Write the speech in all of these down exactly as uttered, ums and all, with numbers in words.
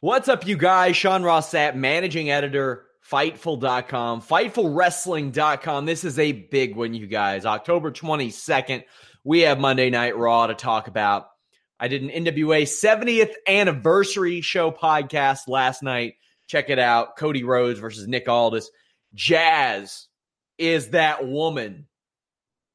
What's up, you guys? Sean Rossett, managing editor, Fightful dot com, Fightful Wrestling dot com. This is a big one, you guys. October twenty-second, we have Monday Night Raw to talk about. I did an N W A seventieth anniversary show podcast last night. Check it out. Cody Rhodes versus Nick Aldis. Jazz is that woman.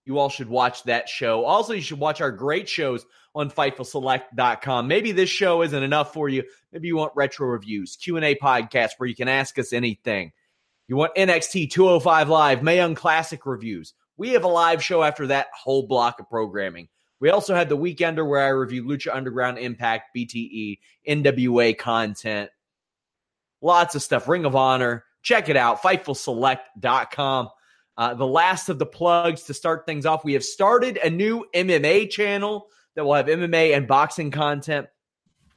You all should watch that show. Also, you should watch our great shows on Fightful Select dot com. Maybe this show isn't enough for you. Maybe you want retro reviews, Q and A podcasts where you can ask us anything. You want N X T two oh five Live, Mae Young Classic reviews. We have a live show after that whole block of programming. We also had The Weekender where I review Lucha Underground, Impact, B T E, N W A content. Lots of stuff. Ring of Honor. Check it out. Fightful Select dot com. Uh, the last of the plugs to start things off. We have started a new M M A channel that will have M M A and boxing content.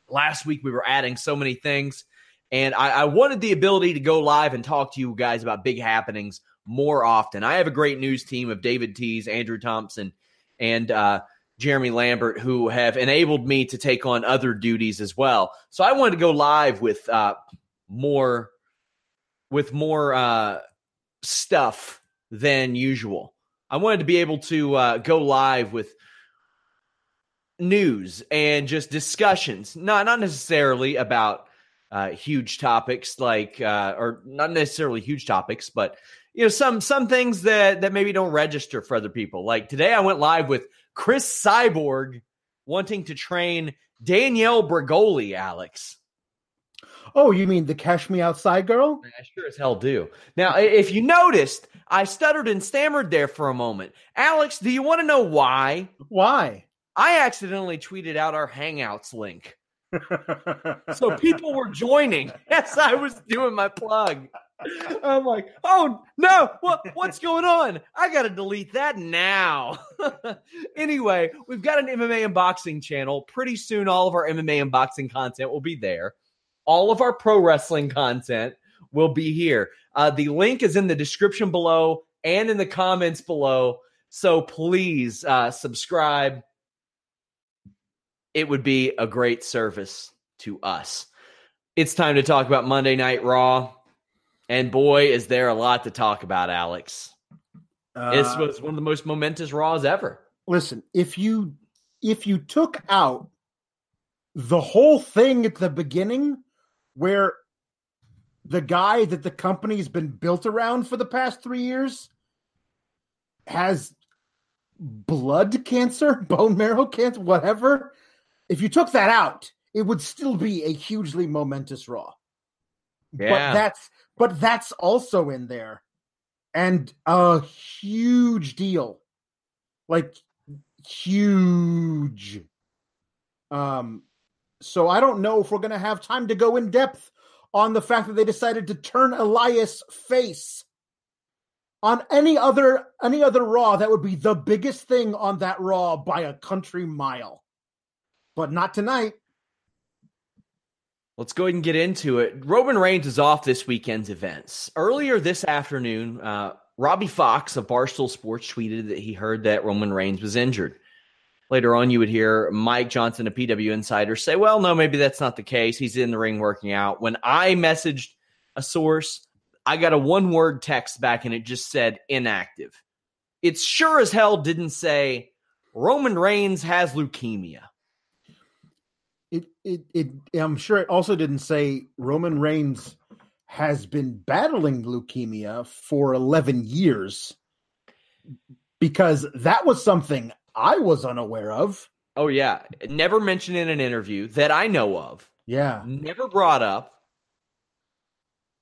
Last week, we were adding so many things, and I, I wanted the ability to go live and talk to you guys about big happenings more often. I have a great news team of David Tees, Andrew Thompson, and uh, Jeremy Lambert, who have enabled me to take on other duties as well. So I wanted to go live with uh, more, with more uh, stuff than usual. I wanted to be able to uh, go live with news and just discussions, not not necessarily about uh, huge topics, like uh, or not necessarily huge topics, but you know some some things that that maybe don't register for other people. Like today, I went live with Chris Cyborg wanting to train Danielle Brigoli. Alex, oh, you mean the Cash Me Outside girl? I sure as hell do. Now, if you noticed, I stuttered and stammered there for a moment. Alex, do you want to know why? Why? I accidentally tweeted out our Hangouts link. So people were joining as I was doing my plug. I'm like, oh, no, what, what's going on? I got to delete that now. Anyway, we've got an M M A and boxing channel. Pretty soon, all of our M M A and boxing content will be there. All of our pro wrestling content will be here. Uh, the link is in the description below and in the comments below. So please uh, subscribe. It would be a great service to us. It's time to talk about Monday Night Raw. And boy, is there a lot to talk about, Alex. Uh, this was one of the most momentous Raws ever. Listen, if you if you took out the whole thing at the beginning where the guy that the company has been built around for the past three years has blood cancer, bone marrow cancer, whatever. If you took that out, it would still be a hugely momentous Raw. Yeah. But that's but that's also in there. And a huge deal. Like huge. Um so I don't know if we're gonna have time to go in depth on the fact that they decided to turn Elias face. On any other any other Raw, that would be the biggest thing on that Raw by a country mile. But not tonight. Let's go ahead and get into it. Roman Reigns is off this weekend's events. Earlier this afternoon, uh, Robbie Fox of Barstool Sports tweeted that he heard that Roman Reigns was injured. Later on, you would hear Mike Johnson, a P W insider, say, well, no, maybe that's not the case. He's in the ring working out. When I messaged a source, I got a one-word text back, and it just said inactive. It sure as hell didn't say Roman Reigns has leukemia. It, it, it, I'm sure it also didn't say Roman Reigns has been battling leukemia for eleven years, because that was something I was unaware of. Oh, yeah. Never mentioned in an interview that I know of. Yeah. Never brought up.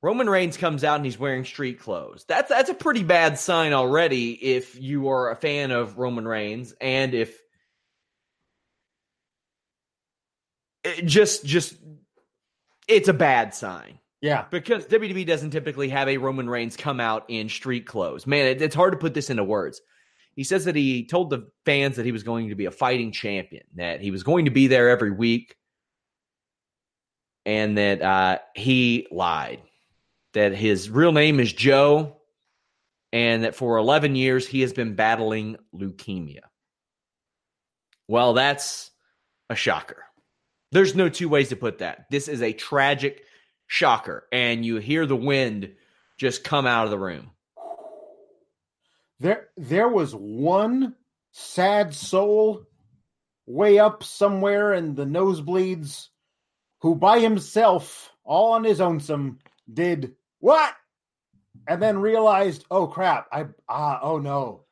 Roman Reigns comes out and he's wearing street clothes. That's, that's a pretty bad sign already if you are a fan of Roman Reigns, and if It just, just, it's a bad sign. Yeah. Because W W E doesn't typically have a Roman Reigns come out in street clothes. Man, it, it's hard to put this into words. He says that he told the fans that he was going to be a fighting champion, that he was going to be there every week, and that uh, he lied, that his real name is Joe, and that for eleven years he has been battling leukemia. Well, that's a shocker. There's no two ways to put that. This is a tragic shocker, and you hear the wind just come out of the room. There, there was one sad soul way up somewhere in the nosebleeds who by himself, all on his own, did what? And then realized, oh, crap, I ah, oh, no.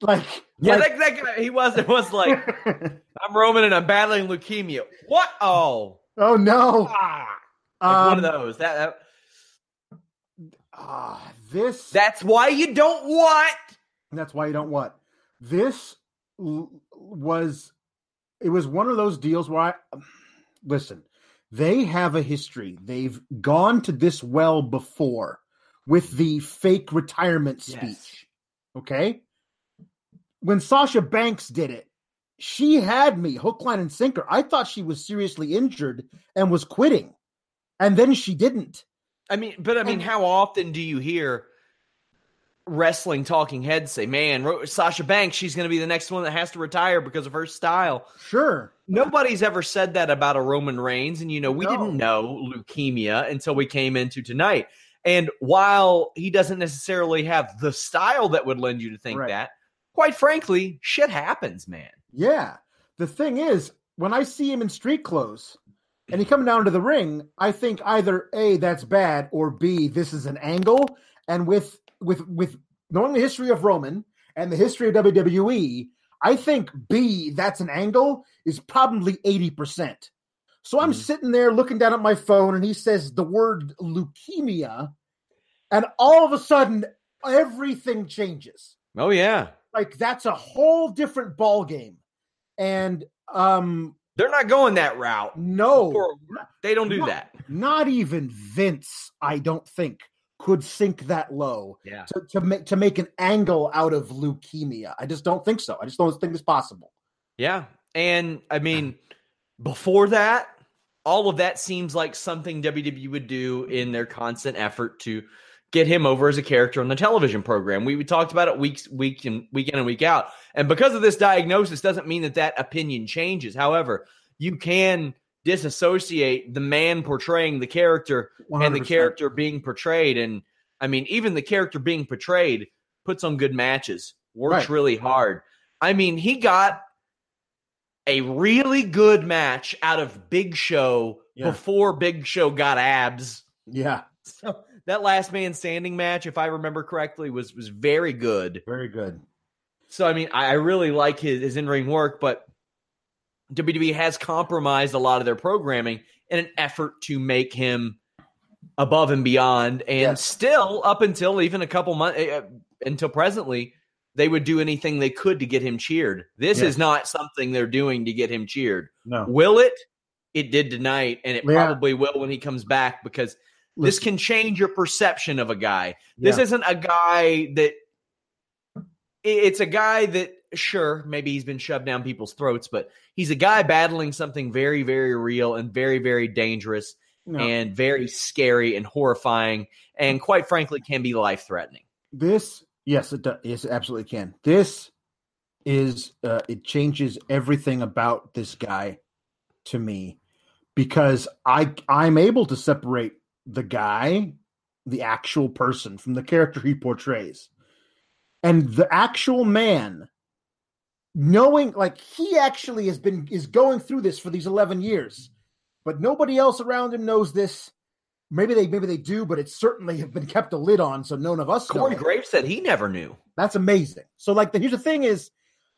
Like, yeah, like, that, that guy, he was, it was like, I'm Roman and I'm battling leukemia. What? Oh, oh no. Ah, like um, one of those. That, that uh, this, that's why you don't want, that's why you don't want this was, it was one of those deals where I listen, they have a history. They've gone to this well before with the fake retirement speech. Yes. Okay. When Sasha Banks did it, she had me hook, line, and sinker. I thought she was seriously injured and was quitting, and then she didn't. I mean, but I mean, and how often do you hear wrestling talking heads say, man, Sasha Banks, she's going to be the next one that has to retire because of her style. Sure. Nobody's ever said that about a Roman Reigns, and, you know, we no. didn't know leukemia until we came into tonight. And while he doesn't necessarily have the style that would lend you to think right. that, quite frankly, shit happens, man. Yeah. The thing is, when I see him in street clothes and he comes down to the ring, I think either A, that's bad, or B, this is an angle. And with with with knowing the history of Roman and the history of W W E, I think B, that's an angle, is probably eighty percent. So I'm mm-hmm. sitting there looking down at my phone, and he says the word leukemia, and all of a sudden, everything changes. Oh, yeah. Like, that's a whole different ball game. And um, they're not going that route. No. Or they don't do not, that. Not even Vince, I don't think, could sink that low yeah. to, to, make, to make an angle out of leukemia. I just don't think so. I just don't think it's possible. Yeah. And, I mean, before that, all of that seems like something W W E would do in their constant effort to – get him over as a character on the television program. We, we talked about it weeks, week in, week in and week out. And because of this diagnosis doesn't mean that that opinion changes. However, you can disassociate the man portraying the character one hundred percent and the character being portrayed. And, I mean, even the character being portrayed puts on good matches, works right. really hard. I mean, he got a really good match out of Big Show yeah. before Big Show got abs. Yeah. So that last man standing match, if I remember correctly, was was very good. Very good. So, I mean, I really like his, his in-ring work, but W W E has compromised a lot of their programming in an effort to make him above and beyond. And yes. still, up until even a couple months, uh, until presently, they would do anything they could to get him cheered. This yes. is not something they're doing to get him cheered. No. Will it? It did tonight, and it yeah. probably will when he comes back, because – this can change your perception of a guy. This yeah. isn't a guy that – it's a guy that, sure, maybe he's been shoved down people's throats, but he's a guy battling something very, very real and very, very dangerous. no. and very scary and horrifying, and quite frankly, can be life-threatening. This, yes, it does. Yes, it absolutely can. This is, uh, it changes everything about this guy to me, because I I'm able to separate the guy, the actual person, from the character he portrays. And the actual man, knowing, like, he actually has been, is going through this for these eleven years, but nobody else around him knows this. Maybe they, maybe they do, but it certainly have been kept a lid on. So none of us know. Corey Graves said he never knew. That's amazing. So like, the, here's the thing is,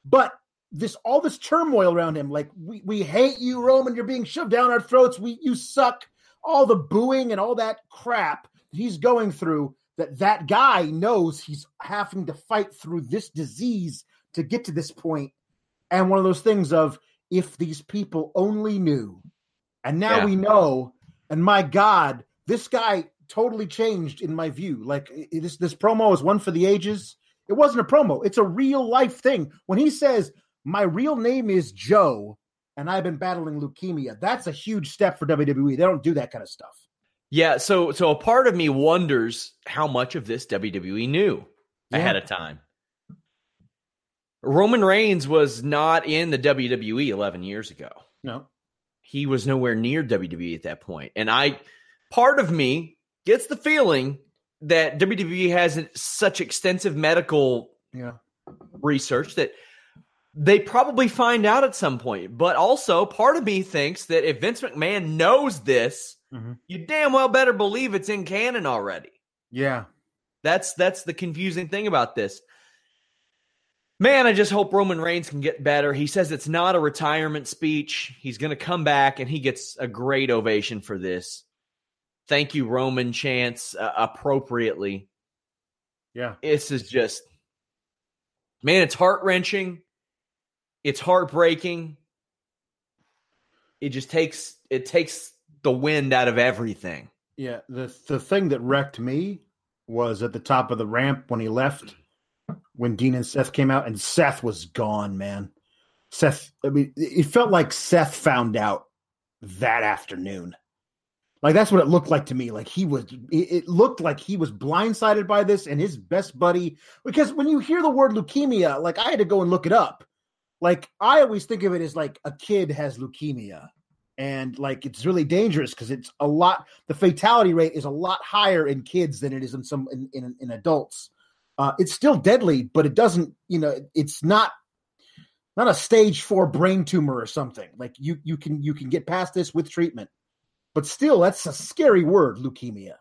but this, all this turmoil around him, like, we, we hate you, Roman, you're being shoved down our throats. We, you suck. All the booing and all that crap that he's going through, that that guy knows he's having to fight through this disease to get to this point. And one of those things of, if these people only knew, and now yeah. we know, and my God, this guy totally changed in my view. Like, this, this promo is one for the ages. It wasn't a promo. It's a real life thing. When he says, my real name is Joe, and I've been battling leukemia, that's a huge step for W W E. They don't do that kind of stuff. Yeah, so so a part of me wonders how much of this W W E knew yeah. ahead of time. Roman Reigns was not in the W W E eleven years ago. No. He was nowhere near W W E at that point. And I, part of me gets the feeling that W W E has such extensive medical yeah. research that they probably find out at some point. But also, part of me thinks that if Vince McMahon knows this, mm-hmm. you damn well better believe it's in canon already. Yeah. That's that's the confusing thing about this. Man, I just hope Roman Reigns can get better. He says it's not a retirement speech. He's going to come back, and he gets a great ovation for this. Thank you, Roman chants uh, appropriately. Yeah. This is just, man, it's heart-wrenching. It's heartbreaking. It just takes, it takes... the wind out of everything. Yeah, the the thing that wrecked me was at the top of the ramp when he left, when Dean and Seth came out, and Seth was gone, man. Seth, I mean, it felt like Seth found out that afternoon. Like, that's what it looked like to me. Like, he was, it looked like he was blindsided by this, and his best buddy, because when you hear the word leukemia, like, I had to go and look it up. Like, I always think of it as like a kid has leukemia. And, like, it's really dangerous because it's a lot – the fatality rate is a lot higher in kids than it is in some in, in, in adults. Uh, it's still deadly, but it doesn't – you know, it's not not a stage four brain tumor or something. Like, you you can you can get past this with treatment. But still, that's a scary word, leukemia.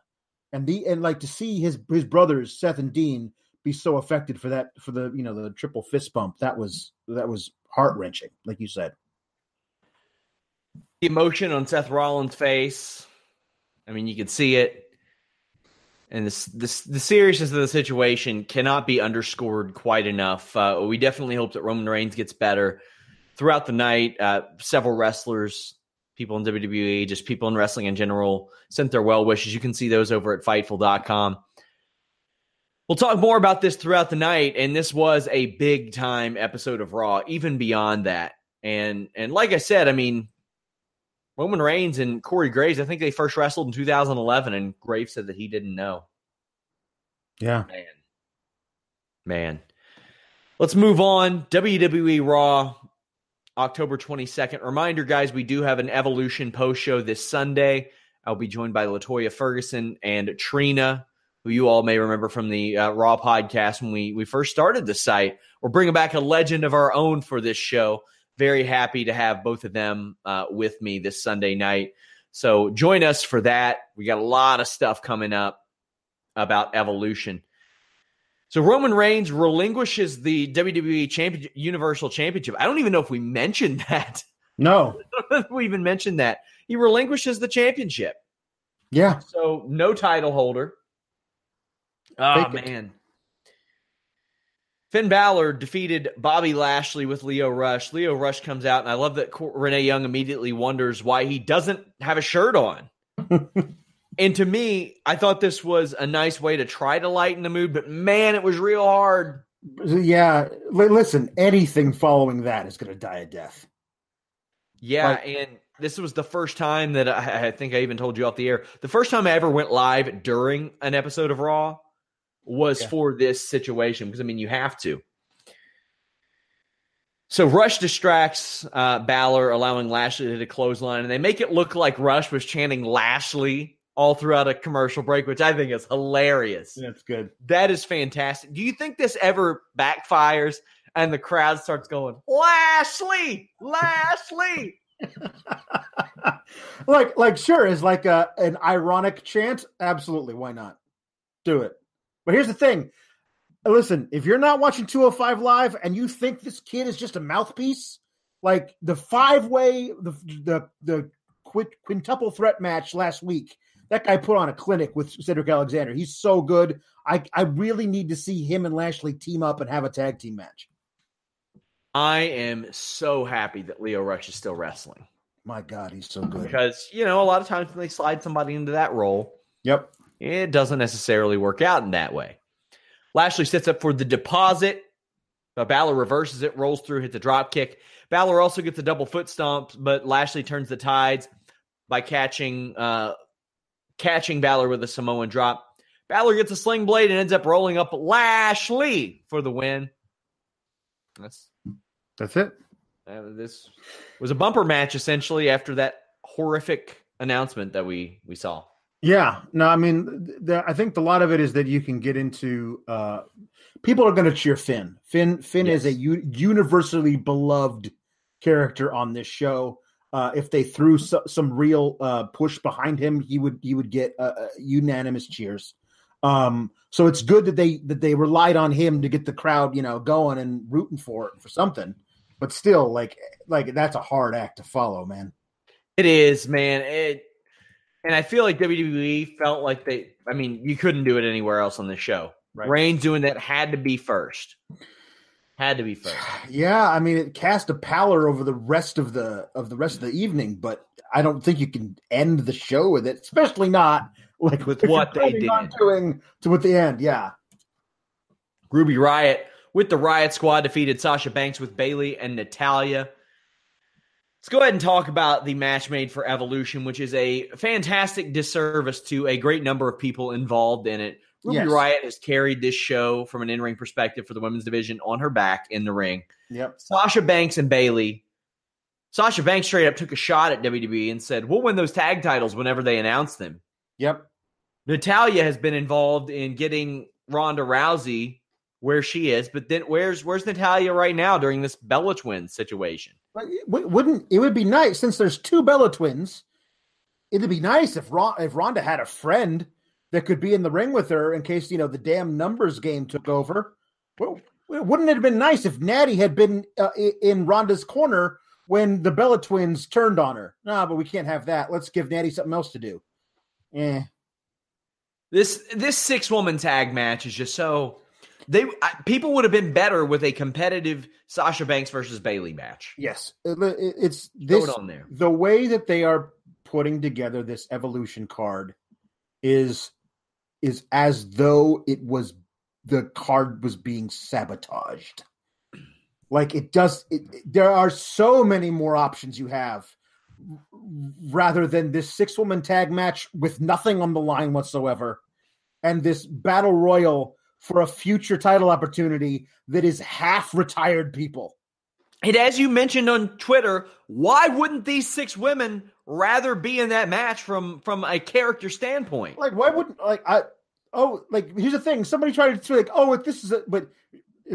And, the and like, to see his his brothers, Seth and Dean, be so affected for that – for the, you know, the triple fist bump, that was that was heart-wrenching, like you said. The emotion on Seth Rollins' face. I mean, you can see it. And this, this, the seriousness of the situation cannot be underscored quite enough. Uh, we definitely hope that Roman Reigns gets better. Throughout the night, uh, several wrestlers, people in W W E, just people in wrestling in general, sent their well wishes. You can see those over at Fightful dot com. We'll talk more about this throughout the night, and this was a big-time episode of Raw, even beyond that. And and like I said, I mean... Roman Reigns and Corey Graves, I think they first wrestled in two thousand eleven, and Graves said that he didn't know. Yeah. Man. Man. Let's move on. W W E Raw, October twenty-second. Reminder, guys, we do have an Evolution post-show this Sunday. I'll be joined by LaToya Ferguson and Trina, who you all may remember from the uh, Raw podcast when we, we first started the site. We're bringing back a legend of our own for this show. Very happy to have both of them uh, with me this Sunday night. So join us for that. We got a lot of stuff coming up about Evolution. So Roman Reigns relinquishes the W W E champion, Universal Championship. I don't even know if we mentioned that. No. I don't know if we even mentioned that. He relinquishes the championship. Yeah. So no title holder. Oh, Take man. It. Finn Balor defeated Bobby Lashley with Leo Rush. Leo Rush comes out, and I love that Renee Young immediately wonders why he doesn't have a shirt on. And to me, I thought this was a nice way to try to lighten the mood, but man, it was real hard. Yeah. Listen, anything following that is going to die a death. Yeah, like, and This was the first time that I, I think I even told you off the air. The first time I ever went live during an episode of Raw was yeah. for this situation because, I mean, you have to. So Rush distracts uh, Balor, allowing Lashley to hit a clothesline, and they make it look like Rush was chanting Lashley all throughout a commercial break, which I think is hilarious. That's good. That is fantastic. Do you think this ever backfires and the crowd starts going, Lashley, Lashley? like, like, sure, is like a, an ironic chant? Absolutely. Why not? Do it. But here's the thing. Listen, if you're not watching two oh five Live and you think this kid is just a mouthpiece, like the five-way, the the, the quintuple threat match last week, that guy put on a clinic with Cedric Alexander. He's so good. I, I really need to see him and Lashley team up and have a tag team match. I am so happy that Leo Rush is still wrestling. My God, he's so good. Because, you know, a lot of times when they slide somebody into that role, yep, it doesn't necessarily work out in that way. Lashley sets up for the deposit. Balor reverses it, rolls through, hits a drop kick. Balor also gets a double foot stomp, but Lashley turns the tides by catching uh, catching Balor with a Samoan drop. Balor gets a sling blade and ends up rolling up Lashley for the win. That's that's it. Uh, this was a bumper match, essentially, after that horrific announcement that we, we saw. Yeah, no, I mean, the, I think a lot of it is that you can get into uh, people are going to cheer Finn. Finn, Finn yes. is a u- universally beloved character on this show. Uh, if they threw so, some real uh, push behind him, he would he would get uh, unanimous cheers. Um, so it's good that they that they relied on him to get the crowd, you know, going and rooting for it for something. But still, like like that's a hard act to follow, man. It is, man. It. And I feel like W W E felt like they, I mean, you couldn't do it anywhere else on this show. Right. Reigns doing that had to be first. Had to be first. Yeah, I mean, it cast a pallor over the rest of the of the rest of the evening, but I don't think you can end the show with it, especially not like with what they did doing to with the end. Yeah. Ruby Riott with the Riott Squad defeated Sasha Banks with Bayley and Natalya. Let's go ahead and talk about the match made for Evolution, which is a fantastic disservice to a great number of people involved in it. Ruby yes. Riott has carried this show from an in-ring perspective for the women's division on her back in the ring. Yep. Sasha Banks and Bayley. Sasha Banks straight up took a shot at W W E and said, we'll win those tag titles whenever they announce them. Yep. Natalya has been involved in getting Ronda Rousey where she is, but then where's where's Natalya right now during this Bella Twins situation? Wouldn't it would be nice since there's two Bella Twins? It'd be nice if Ron, if Ronda had a friend that could be in the ring with her in case you know the damn numbers game took over. Well, wouldn't it have been nice if Natty had been uh, in Ronda's corner when the Bella Twins turned on her? Nah, but we can't have that. Let's give Natty something else to do. Eh. This this six woman tag match is just so. They I, people would have been better with a competitive Sasha Banks versus Bayley match. Yes, it, it, it's this on there. The way that they are putting together this Evolution card is is as though it was the card was being sabotaged. Like it does. It, it, there are so many more options you have rather than this six woman tag match with nothing on the line whatsoever, and this battle royal for a future title opportunity that is half retired people. And as you mentioned on Twitter, why wouldn't these six women rather be in that match from, from a character standpoint? Like, why wouldn't, like, I, oh, like, here's the thing. Somebody tried to say, like, oh, this is a, but,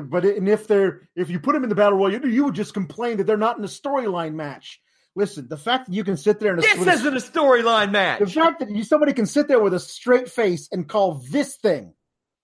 but, and if they're, if you put them in the battle royal, you, you would just complain that they're not in a storyline match. Listen, the fact that you can sit there and this isn't a storyline match. The fact that you, somebody can sit there with a straight face and call this thing,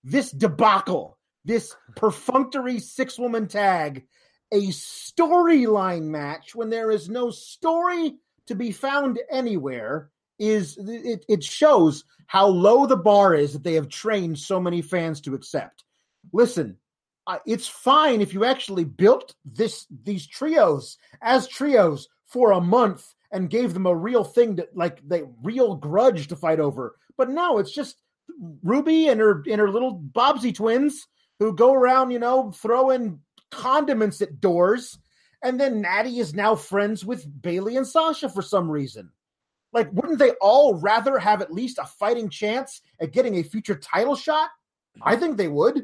this debacle, this perfunctory six-woman tag, a storyline match when there is no story to be found anywhere, is it, it shows how low the bar is that they have trained so many fans to accept. Listen, uh, it's fine if you actually built this these trios as trios for a month and gave them a real thing, to, like the real grudge to fight over. But no, it's just Ruby and her and her little Bobsy twins who go around, you know, throwing condiments at doors, And then Natty is now friends with Bayley and Sasha for some reason. Like, wouldn't they all rather have at least a fighting chance at getting a future title shot? I think they would.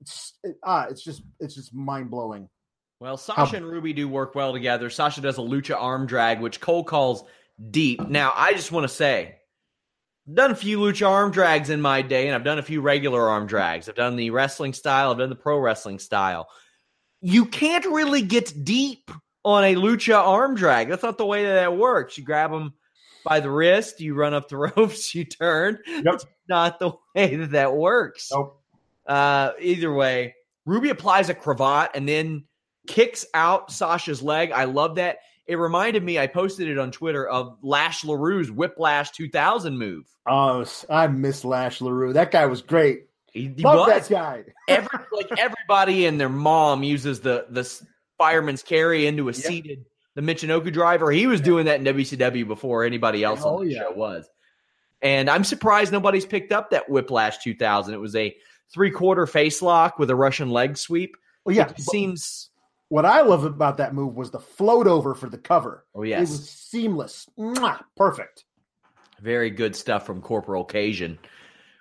It's, uh, it's just it's just mind-blowing. Well, Sasha um, and Ruby do work well together. Sasha does a Lucha arm drag, which Cole calls deep. Now, I just want to say, I've done a few Lucha arm drags in my day, and I've done a few regular arm drags. I've done the wrestling style. I've done the pro wrestling style. You can't really get deep on a Lucha arm drag. That's not the way that it works. You grab them by the wrist, you run up the ropes, you turn. Yep. That's not the way that that works. Nope. Uh, either way, Ruby applies a cravat and then kicks out Sasha's leg. I love that. It reminded me, I posted it on Twitter, of Lash LaRue's Whiplash two thousand move. Oh, I miss Lash LaRue. That guy was great. He, he Love was. that guy. Every, like everybody and their mom uses the, the fireman's carry into a yep. seated, the Michinoku driver. He was yeah. doing that in W C W before anybody else Hell on the yeah. show was. And I'm surprised nobody's picked up that Whiplash two thousand. It was a three-quarter face lock with a Russian leg sweep. Well, yeah, it seems... What I love about that move was the float over for the cover. Oh, yes. It was seamless. Mwah! Perfect. Very good stuff from Corporal Cajun.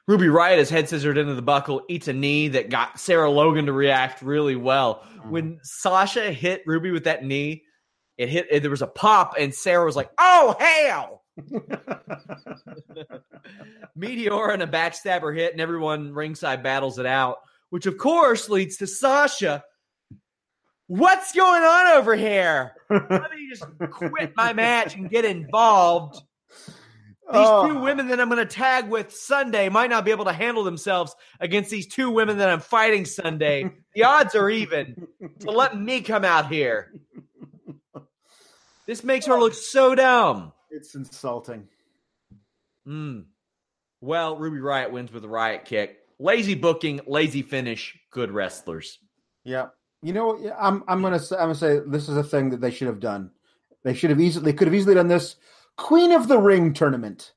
Ruby Riott is head scissored into the buckle, eats a knee that got Sarah Logan to react really well. Mm. When Sasha hit Ruby with that knee, it hit. It, there was a pop, and Sarah was like, oh, hell! Meteora and a backstabber hit, and everyone ringside battles it out, which, of course, leads to Sasha. What's going on over here? Let me just quit my match and get involved. These oh. two women that I'm going to tag with Sunday might not be able to handle themselves against these two women that I'm fighting Sunday. The odds are even. So let me come out here. This makes her look so dumb. It's insulting. Mm. Well, Ruby Riott wins with a Riott kick. Lazy booking, lazy finish, good wrestlers. Yep. You know, I'm I'm gonna say, I'm gonna say this is a thing that they should have done. They should have easily they could have easily done this Queen of the Ring tournament.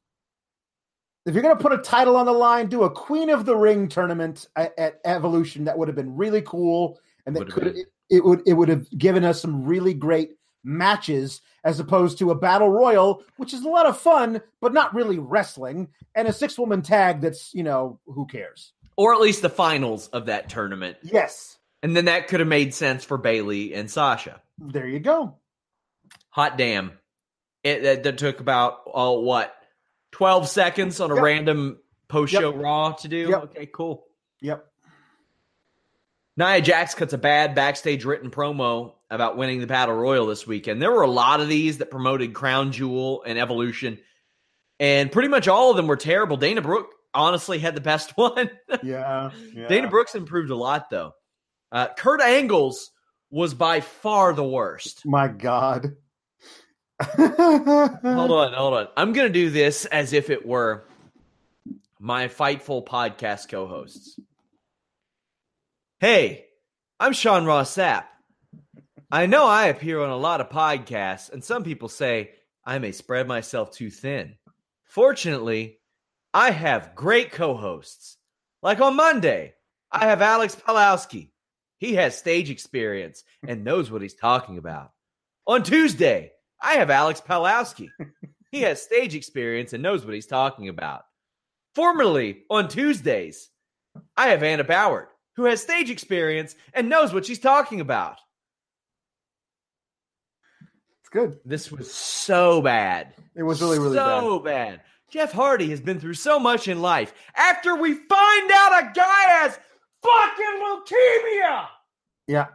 If you're gonna put a title on the line, do a Queen of the Ring tournament at, at Evolution. That would have been really cool, and that could it, it would it would have given us some really great matches as opposed to a battle royal, which is a lot of fun but not really wrestling, and a six woman tag that's, you know, who cares? Or at least the finals of that tournament. Yes. And then that could have made sense for Bayley and Sasha. There you go. Hot damn. It, it, it took about, oh, what, twelve seconds on a yep. random post-show yep. Raw to do? Yep. Okay, cool. Yep. Nia Jax cuts a bad backstage written promo about winning the Battle Royal this weekend. There were a lot of these that promoted Crown Jewel and Evolution, and pretty much all of them were terrible. Dana Brooke honestly had the best one. yeah, yeah. Dana Brooke's improved a lot, though. Uh, Kurt Angle's was by far the worst. My God. hold on, hold on. I'm going to do this as if it were my Fightful podcast co-hosts. Hey, I'm Sean Rossett. I know I appear on a lot of podcasts, and some people say I may spread myself too thin. Fortunately, I have great co-hosts. Like on Monday, I have Alex Palowski. He has stage experience and knows what he's talking about. On Tuesday, I have Alex Palowski. He has stage experience and knows what he's talking about. Formerly, on Tuesdays, I have Anna Boward, who has stage experience and knows what she's talking about. It's good. This was so bad. It was really, really bad. So bad. Jeff Hardy has been through so much in life. After we find out a guy has fucking leukemia! Yeah.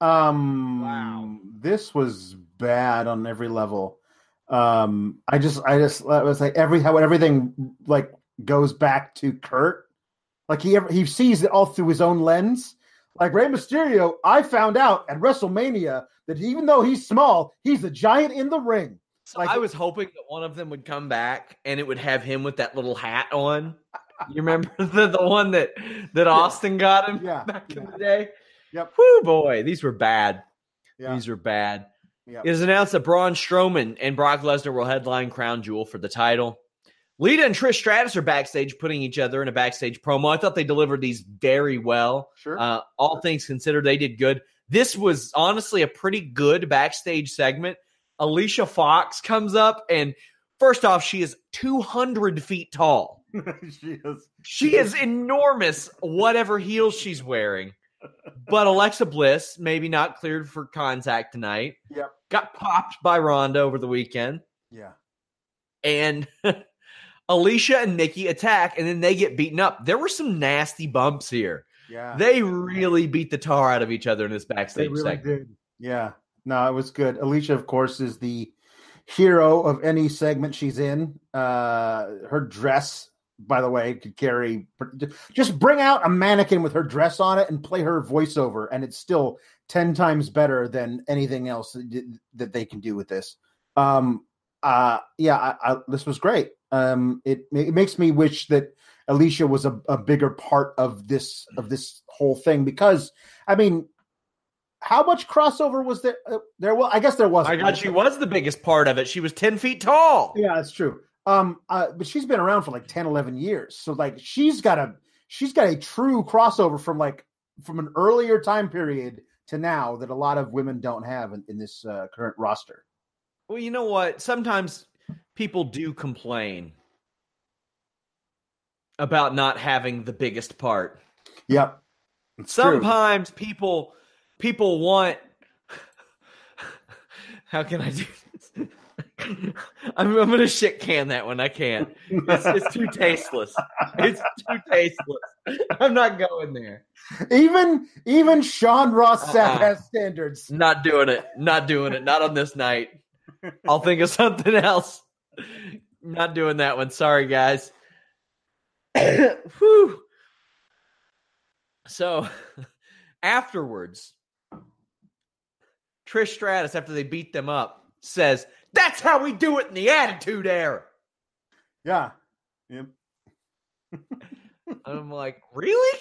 Um, wow. This was bad on every level. Um, I just, I just, it was like every, how everything like goes back to Kurt. Like he, ever, he sees it all through his own lens. Like Rey Mysterio, I found out at WrestleMania that even though he's small, he's a giant in the ring. So like, I was hoping that one of them would come back and it would have him with that little hat on. You remember the, the one that, that Austin got him yeah, back yeah. in the day? Yep. Woo, boy. These were bad. Yeah. These were bad. Yep. It is announced that Braun Strowman and Brock Lesnar will headline Crown Jewel for the title. Lita and Trish Stratus are backstage putting each other in a backstage promo. I thought they delivered these very well. Sure. Uh, all sure. things considered, they did good. This was honestly a pretty good backstage segment. Alicia Fox comes up, and first off, she is two hundred feet tall. she is. She is enormous, whatever heels she's wearing. But Alexa Bliss, maybe not cleared for contact tonight. Yep. Got popped by Ronda over the weekend. Yeah. And Alicia and Nikki attack, and then they get beaten up. There were some nasty bumps here. Yeah. They really beat the tar out of each other in this backstage they really segment. Did. Yeah. No, it was good. Alicia, of course, is the hero of any segment she's in. Uh, her dress, by the way, could carry. Just bring out a mannequin with her dress on it and play her voiceover, and it's still ten times better than anything else that they can do with this. Um, uh, yeah, I, I, this was great. Um, it, it makes me wish that Alicia was a, a bigger part of this of this whole thing because, I mean, how much crossover was there? Uh, there well, I guess there wasn't. I thought she was the biggest part of it. She was ten feet tall. Yeah, that's true. Um, uh, but she's been around for like ten, eleven years. So like she's got a she's got a true crossover from like from an earlier time period to now that a lot of women don't have in, in this uh, current roster. Well, you know what? Sometimes people do complain about not having the biggest part. Yep. It's Sometimes true. people People want, how can I do this? I'm, I'm going to shit can that one. I can't. It's, it's too tasteless. It's too tasteless. I'm not going there. Even even Sean Rossett uh-uh. has standards. Not doing it. Not doing it. Not on this night. I'll think of something else. Not doing that one. Sorry, guys. Whew. So, afterwards, Trish Stratus, after they beat them up, says, "That's how we do it in the Attitude Era." Yeah. Yep. I'm like, really?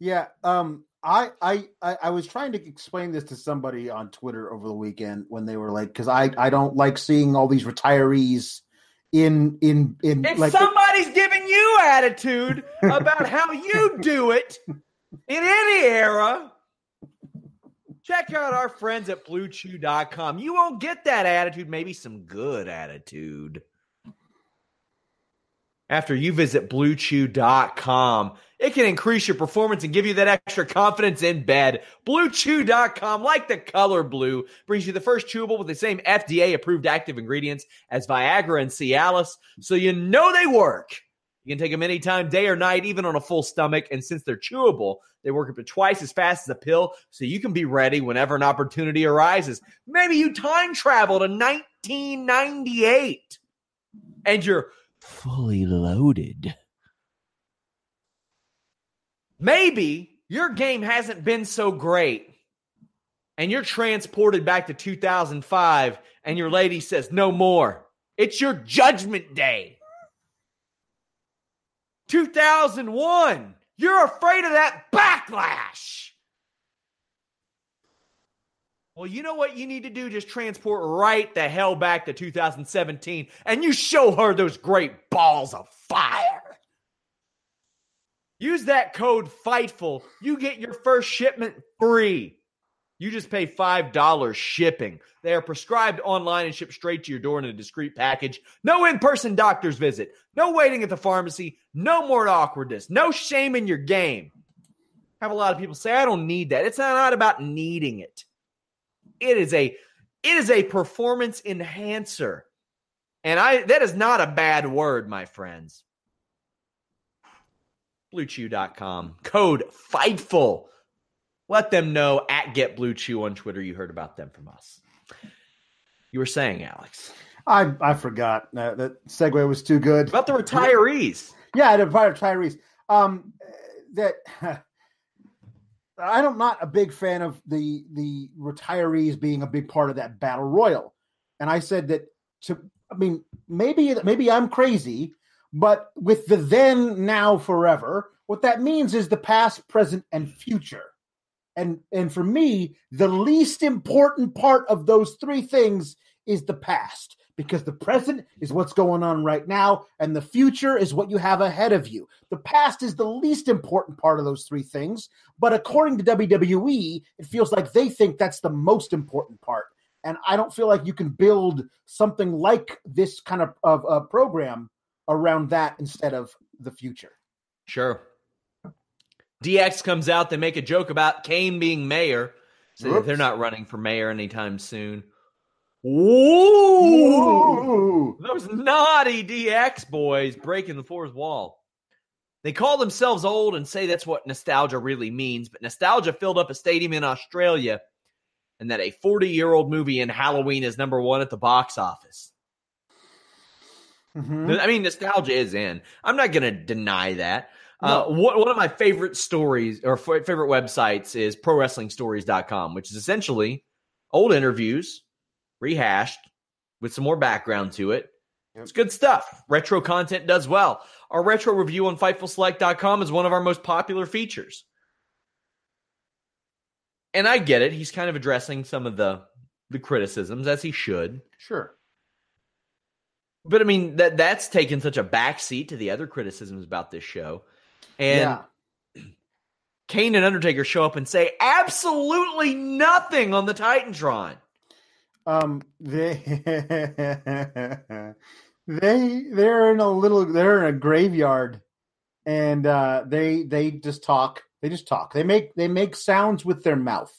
Yeah. Um. I, I I was trying to explain this to somebody on Twitter over the weekend when they were like, because I, I don't like seeing all these retirees in in in. If like, somebody's it, giving you attitude about how you do it in any era, check out our friends at Blue Chew dot com. You won't get that attitude, maybe some good attitude. After you visit Blue Chew dot com, it can increase your performance and give you that extra confidence in bed. Blue Chew dot com, like the color blue, brings you the first chewable with the same F D A-approved active ingredients as Viagra and Cialis, so you know they work. You can take them anytime, day or night, even on a full stomach. And since they're chewable, they work up to twice as fast as a pill, so you can be ready whenever an opportunity arises. Maybe you time travel to nineteen ninety-eight, and you're fully loaded. Maybe your game hasn't been so great, and you're transported back to two thousand five, and your lady says, "No more." It's your judgment day. two thousand one. You're afraid of that backlash. Well, you know what you need to do? Just transport right the hell back to two thousand seventeen, and you show her those great balls of fire. Use that code FIGHTFUL. You get your first shipment free. You just pay five dollars shipping. They are prescribed online and shipped straight to your door in a discreet package. No in-person doctor's visit. No waiting at the pharmacy. No more awkwardness. No shame in your game. I have a lot of people say, "I don't need that." It's not about needing it. It is a, it is a performance enhancer. And I that is not a bad word, my friends. Blue Chew dot com. Code FIGHTFUL. Let them know at Get Blue Chew on Twitter. You heard about them from us. You were saying, Alex. I, I forgot. Uh, that segue was too good. About the retirees. Yeah, the retirees. Um, that uh, I'm not a big fan of the the retirees being a big part of that battle royal. And I said that to. I mean, maybe maybe I'm crazy, but with the then, now, forever, what that means is the past, present, and future. And and for me, the least important part of those three things is the past, because the present is what's going on right now, and the future is what you have ahead of you. The past is the least important part of those three things, but according to W W E, it feels like they think that's the most important part. And I don't feel like you can build something like this kind of, of a program around that instead of the future. Sure. D X comes out. They make a joke about Kane being mayor. So they're not running for mayor anytime soon. Ooh! Ooh. Those naughty D X boys breaking the fourth wall. They call themselves old and say that's what nostalgia really means. But nostalgia filled up a stadium in Australia, and that a forty-year-old movie in Halloween is number one at the box office. Mm-hmm. I mean, nostalgia is in. I'm not going to deny that. No. Uh, what, one of my favorite stories or f- favorite websites is pro wrestling stories dot com, which is essentially old interviews rehashed with some more background to it. Yep. It's good stuff. Retro content does well. Our retro review on Fightful Select dot com is one of our most popular features. And I get it. He's kind of addressing some of the, the criticisms, as he should. Sure. But, I mean, that that's taken such a backseat to the other criticisms about this show. And yeah. Kane and Undertaker show up and say absolutely nothing on the Titantron. Um, they, they, they're in a little, they're in a graveyard, and uh, they they just talk. They just talk. They make they make sounds with their mouth.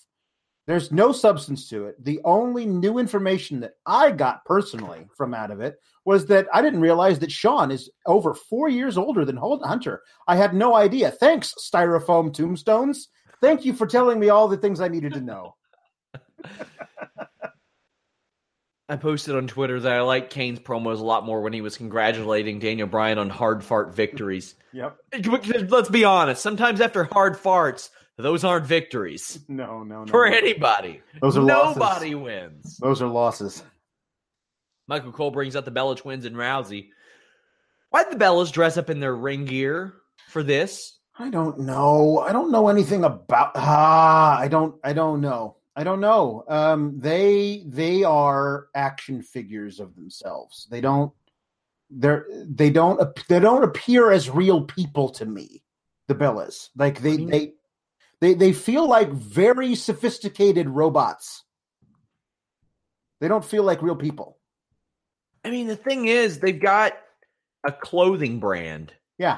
There's no substance to it. The only new information that I got personally from out of it was that I didn't realize that Sean is over four years older than Hunter. I had no idea. Thanks, Styrofoam Tombstones. Thank you for telling me all the things I needed to know. I posted on Twitter that I like Kane's promos a lot more when he was congratulating Daniel Bryan on hard fart victories. Yep. Let's be honest. Sometimes after hard farts, those aren't victories. No, no, no. For anybody. Those are losses. Nobody wins. Those are losses. Michael Cole brings up the Bella Twins and Rousey. Why did the Bellas dress up in their ring gear for this? I don't know. I don't know anything about... Ah, I don't. I don't know. I don't know. Um, they they are action figures of themselves. They don't they're they don't they don't appear as real people to me. The Bellas, like they they they they feel like very sophisticated robots. They don't feel like real people. I mean, the thing is, they've got a clothing brand. Yeah.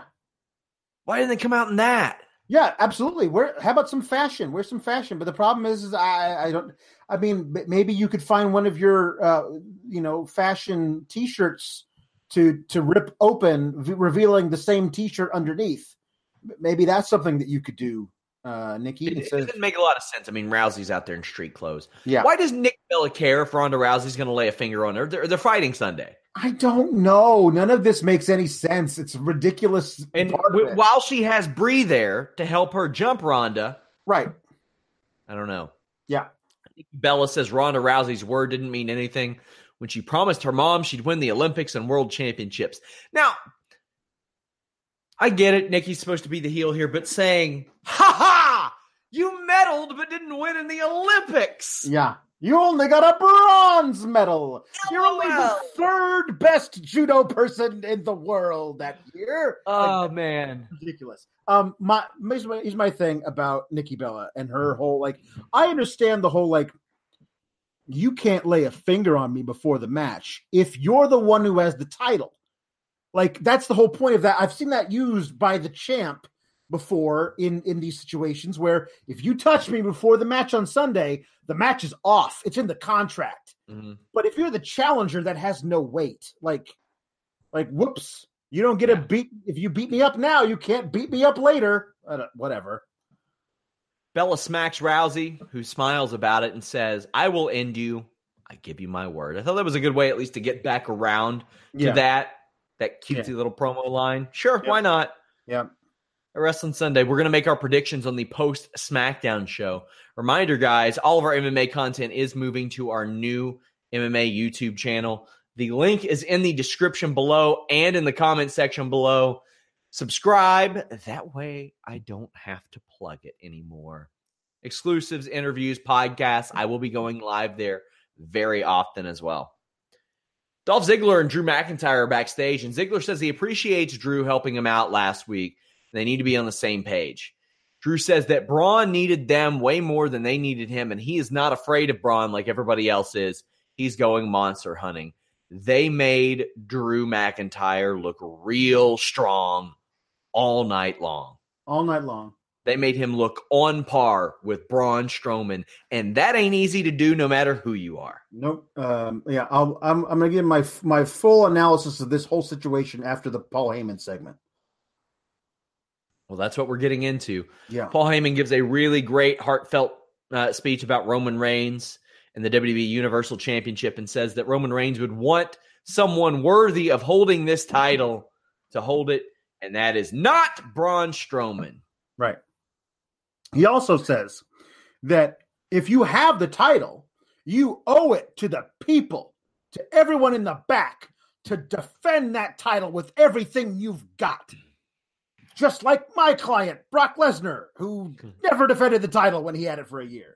Why didn't they come out in that? Yeah, absolutely. Where? How about some fashion? Where's some fashion? But the problem is, is I, I don't. I mean, maybe you could find one of your, uh, you know, fashion T-shirts to to rip open, v- revealing the same T-shirt underneath. Maybe that's something that you could do, uh, Nikki. It, it doesn't make a lot of sense. I mean, Rousey's out there in street clothes. Yeah. Why does Nick Bella care if Ronda Rousey's going to lay a finger on her? They're, they're fighting Sunday. I don't know. None of this makes any sense. It's ridiculous. And w- it. while she has Bree there to help her jump Ronda. Right. I don't know. Yeah. Bella says Ronda Rousey's word didn't mean anything when she promised her mom she'd win the Olympics and World Championships. Now, I get it. Nikki's supposed to be the heel here, but saying, ha ha, you meddled but didn't win in the Olympics. Yeah. You only got a bronze medal. You're only the third best judo person in the world that year. Oh, like, man. Ridiculous. Um, my here's my thing about Nikki Bella and her whole, like, I understand the whole, like, you can't lay a finger on me before the match if you're the one who has the title. Like, that's the whole point of that. I've seen that used by the champ before in, in these situations where if you touch me before the match on Sunday, the match is off. It's in the contract. Mm-hmm. But if you're the challenger, that has no weight. Like, like whoops, you don't get a beat. If you beat me up now, you can't beat me up later. I don't, whatever. Bella smacks Rousey, who smiles about it and says, I will end you. I give you my word. I thought that was a good way at least to get back around to yeah. that, that cutesy yeah. little promo line. Sure, yep. Why not? Yeah. At Wrestling Sunday, we're going to make our predictions on the post-SmackDown show. Reminder, guys, all of our M M A content is moving to our new M M A YouTube channel. The link is in the description below and in the comment section below. Subscribe. That way I don't have to plug it anymore. Exclusives, interviews, podcasts. I will be going live there very often as well. Dolph Ziggler and Drew McIntyre are backstage, and Ziggler says he appreciates Drew helping him out last week. They need to be on the same page. Drew says that Braun needed them way more than they needed him, and he is not afraid of Braun like everybody else is. He's going monster hunting. They made Drew McIntyre look real strong all night long. All night long. They made him look on par with Braun Strowman, and that ain't easy to do no matter who you are. Nope. Um, yeah, I'll, I'm, I'm going to give my my full analysis of this whole situation after the Paul Heyman segment. Well, that's what we're getting into. Yeah. Paul Heyman gives a really great, heartfelt uh, speech about Roman Reigns and the W W E Universal Championship, and says that Roman Reigns would want someone worthy of holding this title to hold it, and that is not Braun Strowman. Right. He also says that if you have the title, you owe it to the people, to everyone in the back, to defend that title with everything you've got. Just like my client, Brock Lesnar, who never defended the title when he had it for a year.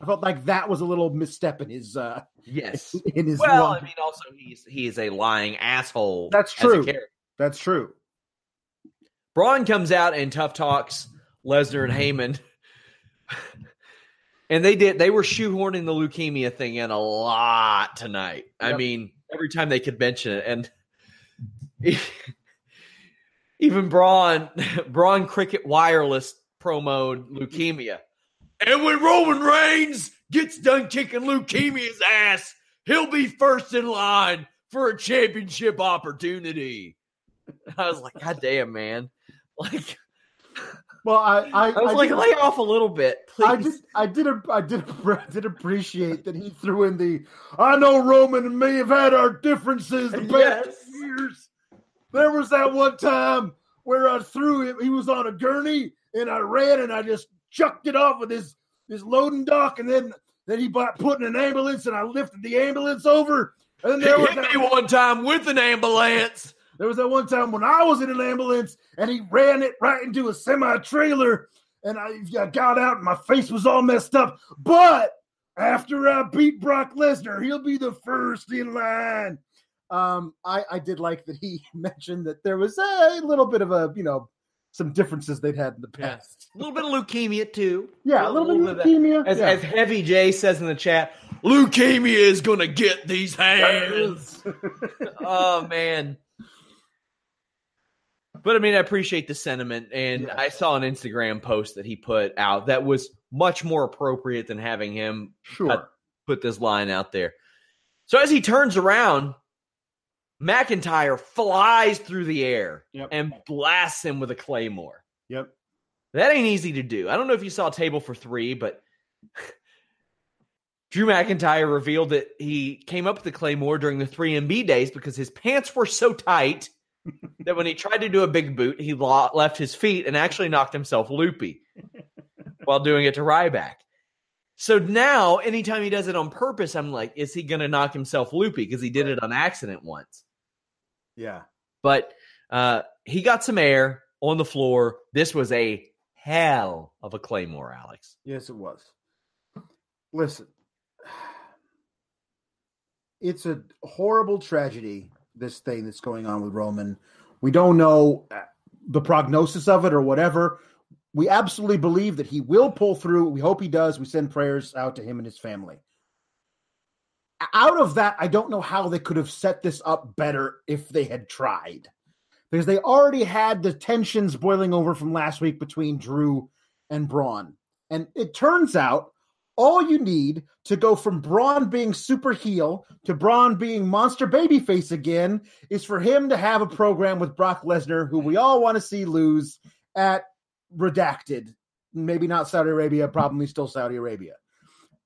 I felt like that was a little misstep in his uh, yes. In his well, long- I mean, also he's he is a lying asshole. That's true. As a character. That's true. Braun comes out and tough talks Lesnar and Heyman, and they did. They were shoehorning the leukemia thing in a lot tonight. Yep. I mean, every time they could mention it, and even Braun Braun Cricket Wireless promoed leukemia. And when Roman Reigns gets done kicking leukemia's ass, he'll be first in line for a championship opportunity. I was like, God damn, man! Like, well, I, I, I was I like, did, lay off a little bit, please. I did, I did, I did, I did appreciate that he threw in the. I know Roman and me have had our differences the past yes. years. There was that one time where I threw him. He was on a gurney, and I ran, and I just. Chucked it off with his, his loading dock, and then, then he bought, put in an ambulance, and I lifted the ambulance over. And then there was hit that me one time with an ambulance. There was that one time when I was in an ambulance, and he ran it right into a semi-trailer, and I, I got out, and my face was all messed up. But after I beat Brock Lesnar, he'll be the first in line. Um, I, I did like that he mentioned that there was a little bit of a, you know, some differences they'd had in the past. A little bit of leukemia, too. Yeah, a little, a little bit of leukemia. As, yeah. as Heavy J says in the chat, leukemia is going to get these hands. Oh, man. But, I mean, I appreciate the sentiment, and yeah. I saw an Instagram post that he put out that was much more appropriate than having him sure. put this line out there. So as he turns around, McIntyre flies through the air yep. and blasts him with a claymore. Yep. That ain't easy to do. I don't know if you saw Table for Three, but Drew McIntyre revealed that he came up with the claymore during the three M B days because his pants were so tight that when he tried to do a big boot, he left his feet and actually knocked himself loopy while doing it to Ryback. So now, anytime he does it on purpose, I'm like, is he going to knock himself loopy? Because he did it on accident once. Yeah. But uh, he got some air on the floor. This was a hell of a claymore, Alex. Yes, it was. Listen, it's a horrible tragedy, this thing that's going on with Roman. We don't know the prognosis of it or whatever. We absolutely believe that he will pull through. We hope he does. We send prayers out to him and his family. Out of that, I don't know how they could have set this up better if they had tried. Because they already had the tensions boiling over from last week between Drew and Braun. And it turns out all you need to go from Braun being super heel to Braun being monster babyface again is for him to have a program with Brock Lesnar, who we all want to see lose at Redacted, maybe not Saudi Arabia, probably still Saudi Arabia.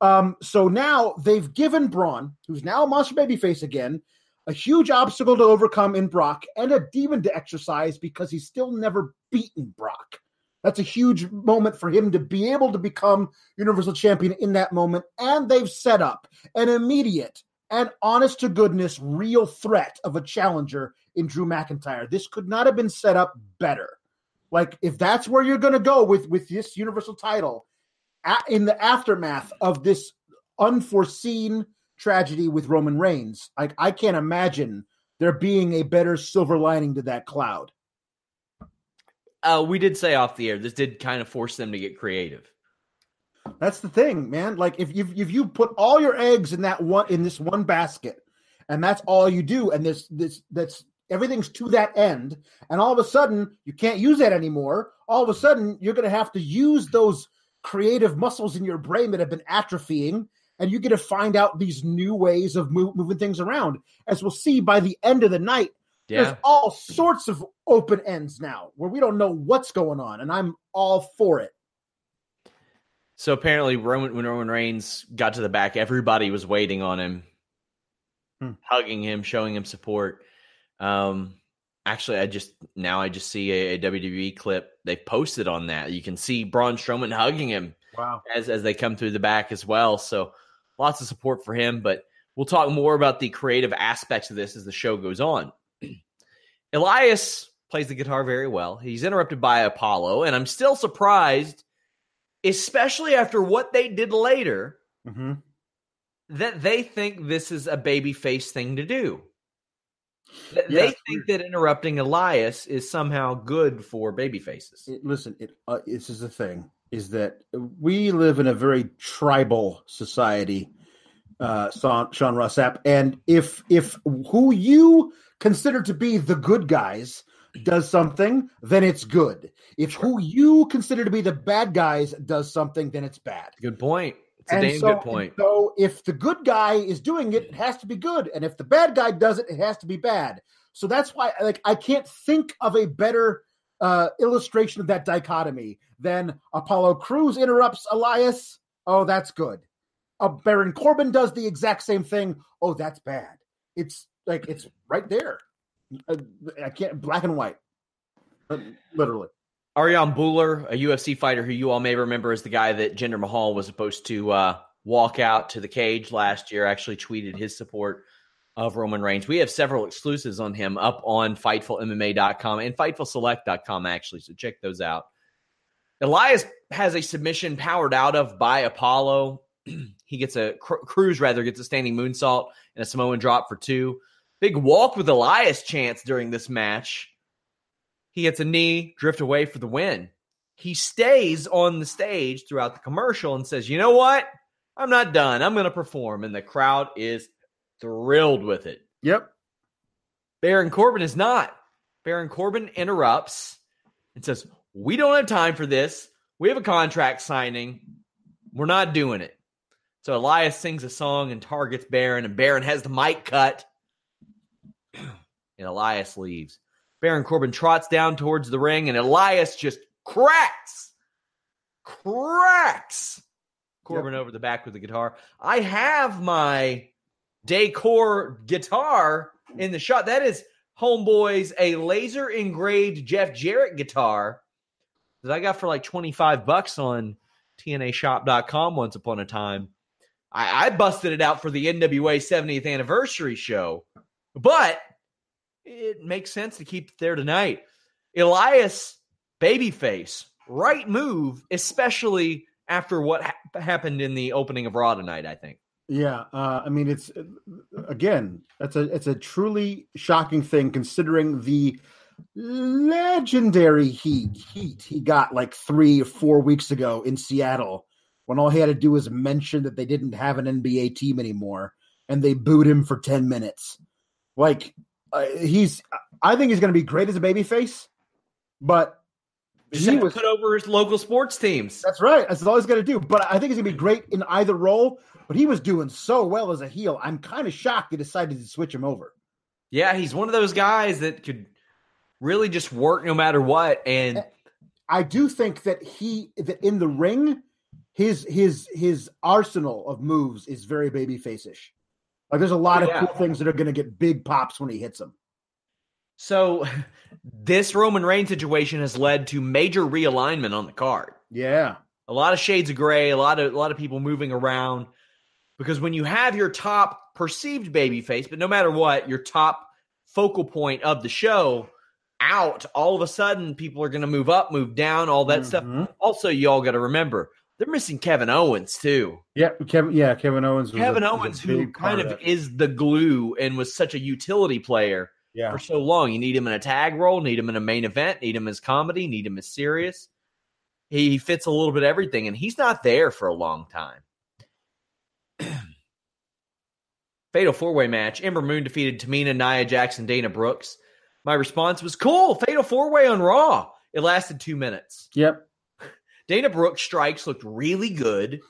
Um, so now they've given Braun, who's now a monster babyface again, a huge obstacle to overcome in Brock and a demon to exercise because he's still never beaten Brock. That's a huge moment for him to be able to become Universal Champion in that moment. And they've set up an immediate and honest to goodness real threat of a challenger in Drew McIntyre. This could not have been set up better. Like, if that's where you're going to go with, with this Universal title, a, in the aftermath of this unforeseen tragedy with Roman Reigns. Like, I can't imagine there being a better silver lining to that cloud. Uh, we did say off the air, this did kind of force them to get creative. That's the thing, man. Like, if you if you put all your eggs in that one in this one basket, and that's all you do, and this this that's everything's to that end, and all of a sudden you can't use that anymore. All of a sudden you're going to have to use those creative muscles in your brain that have been atrophying, and you get to find out these new ways of move, moving things around. As we'll see by the end of the night, yeah. There's all sorts of open ends now where we don't know what's going on, and I'm all for it. So apparently, Roman, when Roman Reigns got to the back, everybody was waiting on him, hmm. hugging him, showing him support. Um, actually, I just now I just see a, a W W E clip they posted on that. You can see Braun Strowman hugging him wow. as as they come through the back as well. So lots of support for him. But we'll talk more about the creative aspects of this as the show goes on. Elias plays the guitar very well. He's interrupted by Apollo, and I'm still surprised, especially after what they did later, mm-hmm. that they think this is a babyface thing to do. They yeah, think weird. that interrupting Elias is somehow good for babyfaces. It, listen, it, uh, this is the thing, is that we live in a very tribal society, uh, Sean, Sean Rossett, and if if who you consider to be the good guys does something, then it's good. If sure. who you consider to be the bad guys does something, then it's bad. Good point. It's a and damn so, good point. So if the good guy is doing it, it has to be good. And if the bad guy does it, it has to be bad. So that's why, like, I can't think of a better uh, illustration of that dichotomy than Apollo Crews interrupts Elias. Oh, that's good. Uh, Baron Corbin does the exact same thing. Oh, that's bad. It's like, it's right there. I can't, black and white, literally. Ariane Buhler, a U F C fighter who you all may remember as the guy that Jinder Mahal was supposed to uh, walk out to the cage last year, actually tweeted his support of Roman Reigns. We have several exclusives on him up on Fightful M M A dot com and Fightful Select dot com, actually, so check those out. Elias has a submission powered out of by Apollo. He gets a, Cruz rather, gets a standing moonsault and a Samoan drop for two. Big walk with Elias chance during this match. He hits a knee, drift away for the win. He stays on the stage throughout the commercial and says, you know what? I'm not done. I'm going to perform. And the crowd is thrilled with it. Yep. Baron Corbin is not. Baron Corbin interrupts and says, we don't have time for this. We have a contract signing. We're not doing it. So Elias sings a song and targets Baron, and Baron has the mic cut. And Elias leaves. Baron Corbin trots down towards the ring, and Elias just cracks, cracks Corbin yep. over the back with the guitar. I have my decor guitar in the shot. That is, homeboys, a laser engraved Jeff Jarrett guitar that I got for like twenty-five bucks on T N A shop dot com once upon a time. I, I busted it out for the N W A seventieth anniversary show, but it makes sense to keep it there tonight. Elias, babyface, right move, especially after what ha- happened in the opening of Raw tonight, I think. Yeah, uh, I mean, it's, again, that's a it's a truly shocking thing considering the legendary heat, heat he got like three or four weeks ago in Seattle when all he had to do was mention that they didn't have an N B A team anymore and they booed him for ten minutes. Like... Uh, he's. I think he's going to be great as a babyface, but just he was put over his local sports teams. That's right. That's all he's going to do. But I think he's going to be great in either role. But he was doing so well as a heel. I'm kind of shocked they decided to switch him over. Yeah, he's one of those guys that could really just work no matter what. And I do think that he that in the ring, his his his arsenal of moves is very babyface-ish. Like, there's a lot yeah. of cool things that are going to get big pops when he hits them. So this Roman Reigns situation has led to major realignment on the card. Yeah. A lot of shades of gray, a lot of a lot of people moving around. Because when you have your top perceived babyface, but no matter what, your top focal point of the show out, all of a sudden people are going to move up, move down, all that mm-hmm. stuff. Also, you all got to remember, They're missing Kevin Owens too. Yeah, Kevin. Yeah, Kevin Owens. Was Kevin a, Owens, was who kind of, of is the glue and was such a utility player yeah. for so long. You need him in a tag role, need him in a main event, need him as comedy, need him as serious. He fits a little bit of everything, and he's not there for a long time. Fatal four-way match. Ember Moon defeated Tamina, Nia Jax, and Dana Brooke. My response was, cool, fatal four-way on Raw. It lasted two minutes. Yep. Dana Brooke strikes looked really good.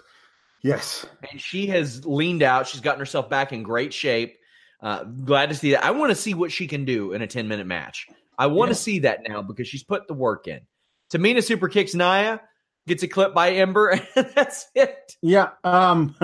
Yes. And she has leaned out. She's gotten herself back in great shape. Uh, glad to see that. I want to see what she can do in a ten-minute match. I want to yeah. see that now because she's put the work in. Tamina super kicks Nia, gets a clip by Ember, and that's it. Yeah. Um,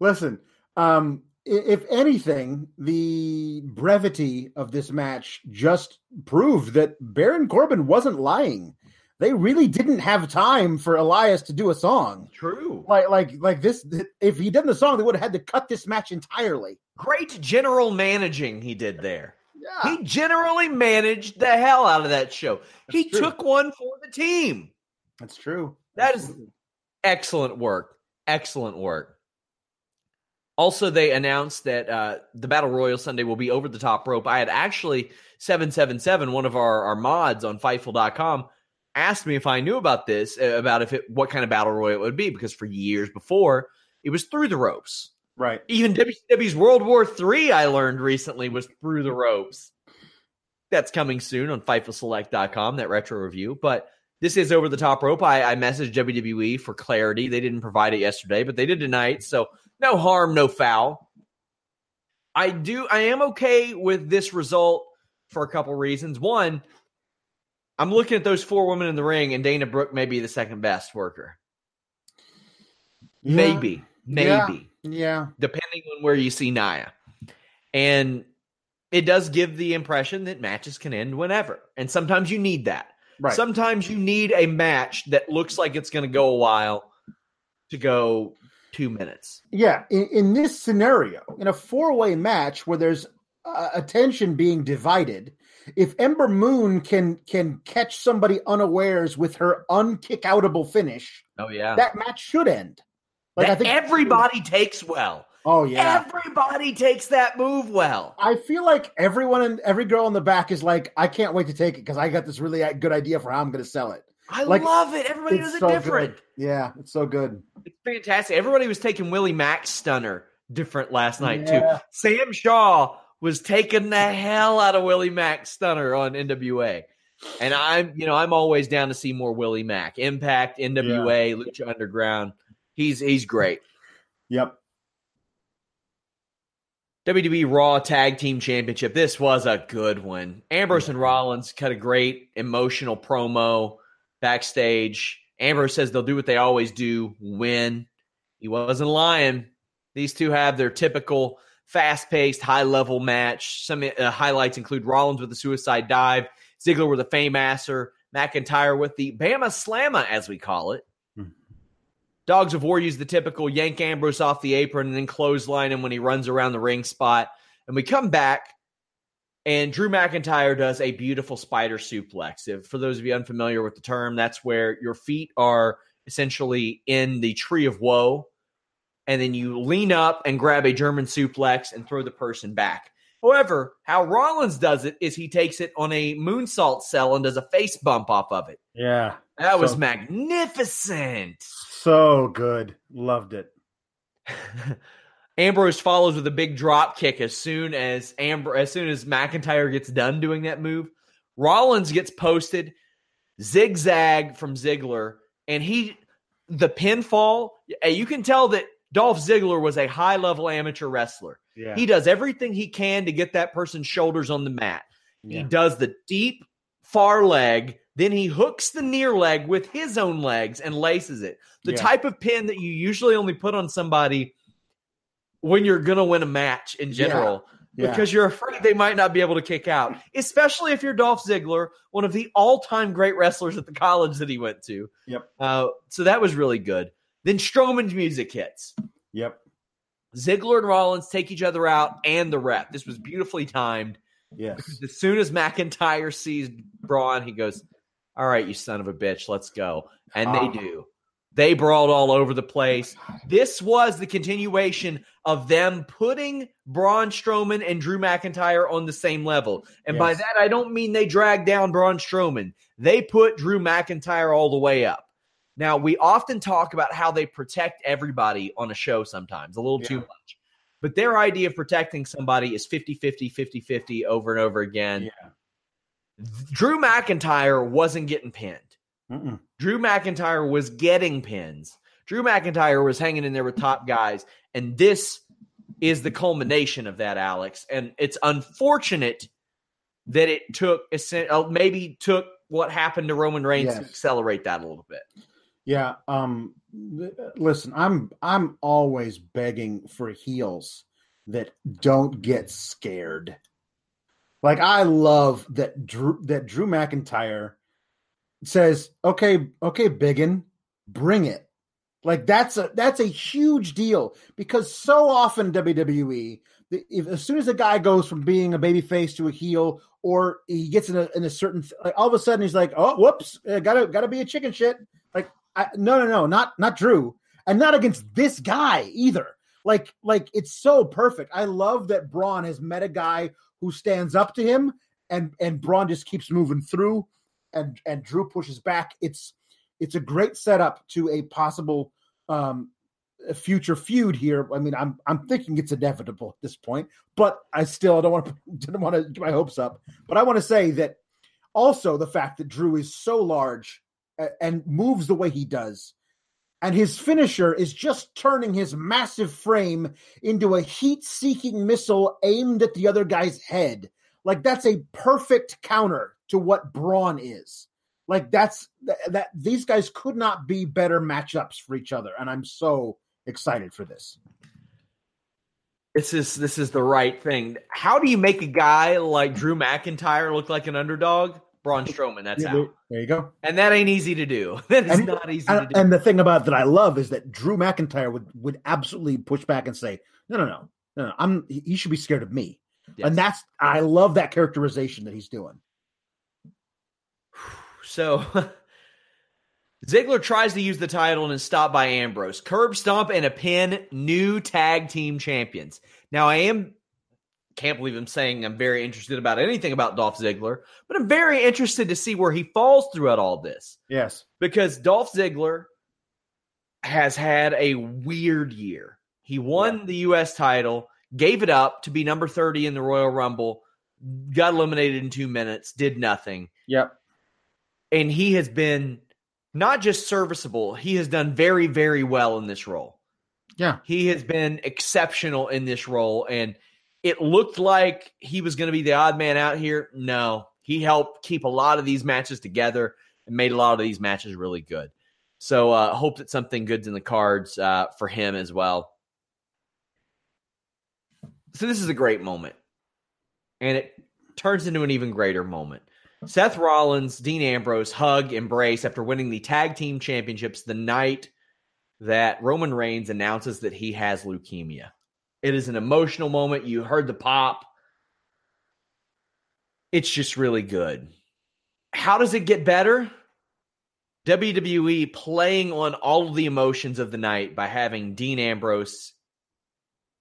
listen, um, if anything, the brevity of this match just proved that Baron Corbin wasn't lying. They really didn't have time for Elias to do a song. True. Like, like, like this, if he did the song, they would have had to cut this match entirely. Great general managing he did there. Yeah. He generally managed the hell out of that show. That's he true. Took one for the team. That's true. That is excellent work. Excellent work. Also, they announced that uh, the Battle Royal Sunday will be over the top rope. I had actually, seven seven seven, one of our, our mods on Fightful dot com, asked me if I knew about this, about if it, what kind of Battle Royal it would be, because for years before, it was through the ropes. Right. Even W C W's World War Three, I learned recently, was through the ropes. That's coming soon on Fightful Select dot com, that retro review. But this is over the top rope. I, I messaged W W E for clarity. They didn't provide it yesterday, but they did tonight. So no harm, no foul. I do. I am okay with this result for a couple reasons. One, I'm looking at those four women in the ring, and Dana Brooke may be the second best worker. Yeah. Maybe. Maybe. Yeah. Yeah. Depending on where you see Nia. And it does give the impression that matches can end whenever. And sometimes you need that. Right. Sometimes you need a match that looks like it's going to go a while to go two minutes. Yeah. In, in this scenario, in a four-way match where there's uh, attention being divided, if Ember Moon can can catch somebody unawares with her unkick-outable finish, oh, yeah. that match should end. Like I think everybody takes well. Oh yeah, everybody takes that move well. I feel like everyone and every girl in the back is like, I can't wait to take it because I got this really good idea for how I'm going to sell it. I like, love it. Everybody does it so different. Good. Yeah, it's so good. It's fantastic. Everybody was taking Willie Mack's stunner different last night yeah. too. Sam Shaw was taking the hell out of Willie Mack's stunner on N W A, and I'm you know I'm always down to see more Willie Mack. Impact, N W A, yeah. Lucha Underground. He's he's great. Yep. W W E Raw Tag Team Championship. This was a good one. Ambrose yeah. and Rollins cut a great emotional promo backstage. Ambrose says they'll do what they always do, win. He wasn't lying. These two have their typical fast-paced, high-level match. Some uh, highlights include Rollins with the suicide dive, Ziggler with the Fame-asser, McIntyre with the Bama Slamma, as we call it. Dogs of War use the typical yank Ambrose off the apron and then clothesline him when he runs around the ring spot. And we come back, and Drew McIntyre does a beautiful spider suplex. If, for those of you unfamiliar with the term, that's where your feet are essentially in the tree of woe, and then you lean up and grab a German suplex and throw the person back. However, how Rollins does it is he takes it on a moonsault cell and does a face bump off of it. Yeah. That was so, magnificent. So good. Loved it. Ambrose follows with a big drop kick as soon as Ambr- as soon as McIntyre gets done doing that move. Rollins gets posted, zigzag from Ziggler, and he the pinfall, you can tell that Dolph Ziggler was a high-level amateur wrestler. Yeah. He does everything he can to get that person's shoulders on the mat. Yeah. He does the deep far leg, then he hooks the near leg with his own legs and laces it. The yeah. type of pin that you usually only put on somebody when you're going to win a match in general yeah. Yeah. because you're afraid they might not be able to kick out, especially if you're Dolph Ziggler, one of the all-time great wrestlers at the college that he went to. Yep. Uh, so that was really good. Then Strowman's music hits. Yep. Ziggler and Rollins take each other out and the rep. This was beautifully timed. Yes. Because as soon as McIntyre sees Braun, he goes, all right, you son of a bitch, let's go. And um, they do. They brawled all over the place. This was the continuation of them putting Braun Strowman and Drew McIntyre on the same level. And yes. by that, I don't mean they dragged down Braun Strowman. They put Drew McIntyre all the way up. Now, we often talk about how they protect everybody on a show sometimes, a little yeah. too much. But their idea of protecting somebody is fifty-fifty, fifty-fifty over and over again. Yeah. Drew McIntyre wasn't getting pinned. Mm-mm. Drew McIntyre was getting pins. Drew McIntyre was hanging in there with top guys. And this is the culmination of that, Alex. And it's unfortunate that it took, maybe took what happened to Roman Reigns yes. to accelerate that a little bit. Yeah. Um, listen, I'm, I'm always begging for heels that don't get scared. Like, I love that Drew, that Drew McIntyre says, okay, okay, biggin, bring it. Like, that's a that's a huge deal, because so often W W E, if, as soon as a guy goes from being a babyface to a heel, or he gets in a, in a certain, like, all of a sudden he's like, oh, whoops, gotta gotta be a chicken shit. Like, I, no, no, no, not not Drew, and not against this guy either. Like, like it's so perfect. I love that Braun has met a guy who stands up to him, and and Braun just keeps moving through. And and Drew pushes back. It's it's a great setup to a possible um, future feud here. I mean, I'm I'm thinking it's inevitable at this point, but I still don't want to didn't want to get my hopes up. But I want to say that also the fact that Drew is so large and, and moves the way he does, and his finisher is just turning his massive frame into a heat-seeking missile aimed at the other guy's head. Like, that's a perfect counter to what Braun is. Like, that's th- that these guys could not be better matchups for each other, and I'm so excited for this. This is this is the right thing. How do you make a guy like Drew McIntyre look like an underdog? Braun Strowman, that's how. There you go. And that ain't easy to do. That is and, not easy and, to do. And the thing about that I love is that Drew McIntyre would, would absolutely push back and say, no, no, no, no, no, I'm he should be scared of me. Yes. And that's I love that characterization that he's doing. So, Ziggler tries to use the title and is stopped by Ambrose. Curb stomp and a pin, new tag team champions. Now, I am, can't believe I'm saying I'm very interested about anything about Dolph Ziggler, but I'm very interested to see where he falls throughout all this. Yes. Because Dolph Ziggler has had a weird year. He won yeah. the U S title, gave it up to be number thirty in the Royal Rumble, got eliminated in two minutes, did nothing. Yep. And he has been not just serviceable, he has done very, very well in this role. Yeah. He has been exceptional in this role. And it looked like he was going to be the odd man out here. No, he helped keep a lot of these matches together and made a lot of these matches really good. So I uh, hope that something good's in the cards uh, for him as well. So this is a great moment. And it turns into an even greater moment. Seth Rollins, Dean Ambrose hug, embrace after winning the tag team championships the night that Roman Reigns announces that he has leukemia. It is an emotional moment. You heard the pop. It's just really good. How does it get better? W W E playing on all of the emotions of the night by having Dean Ambrose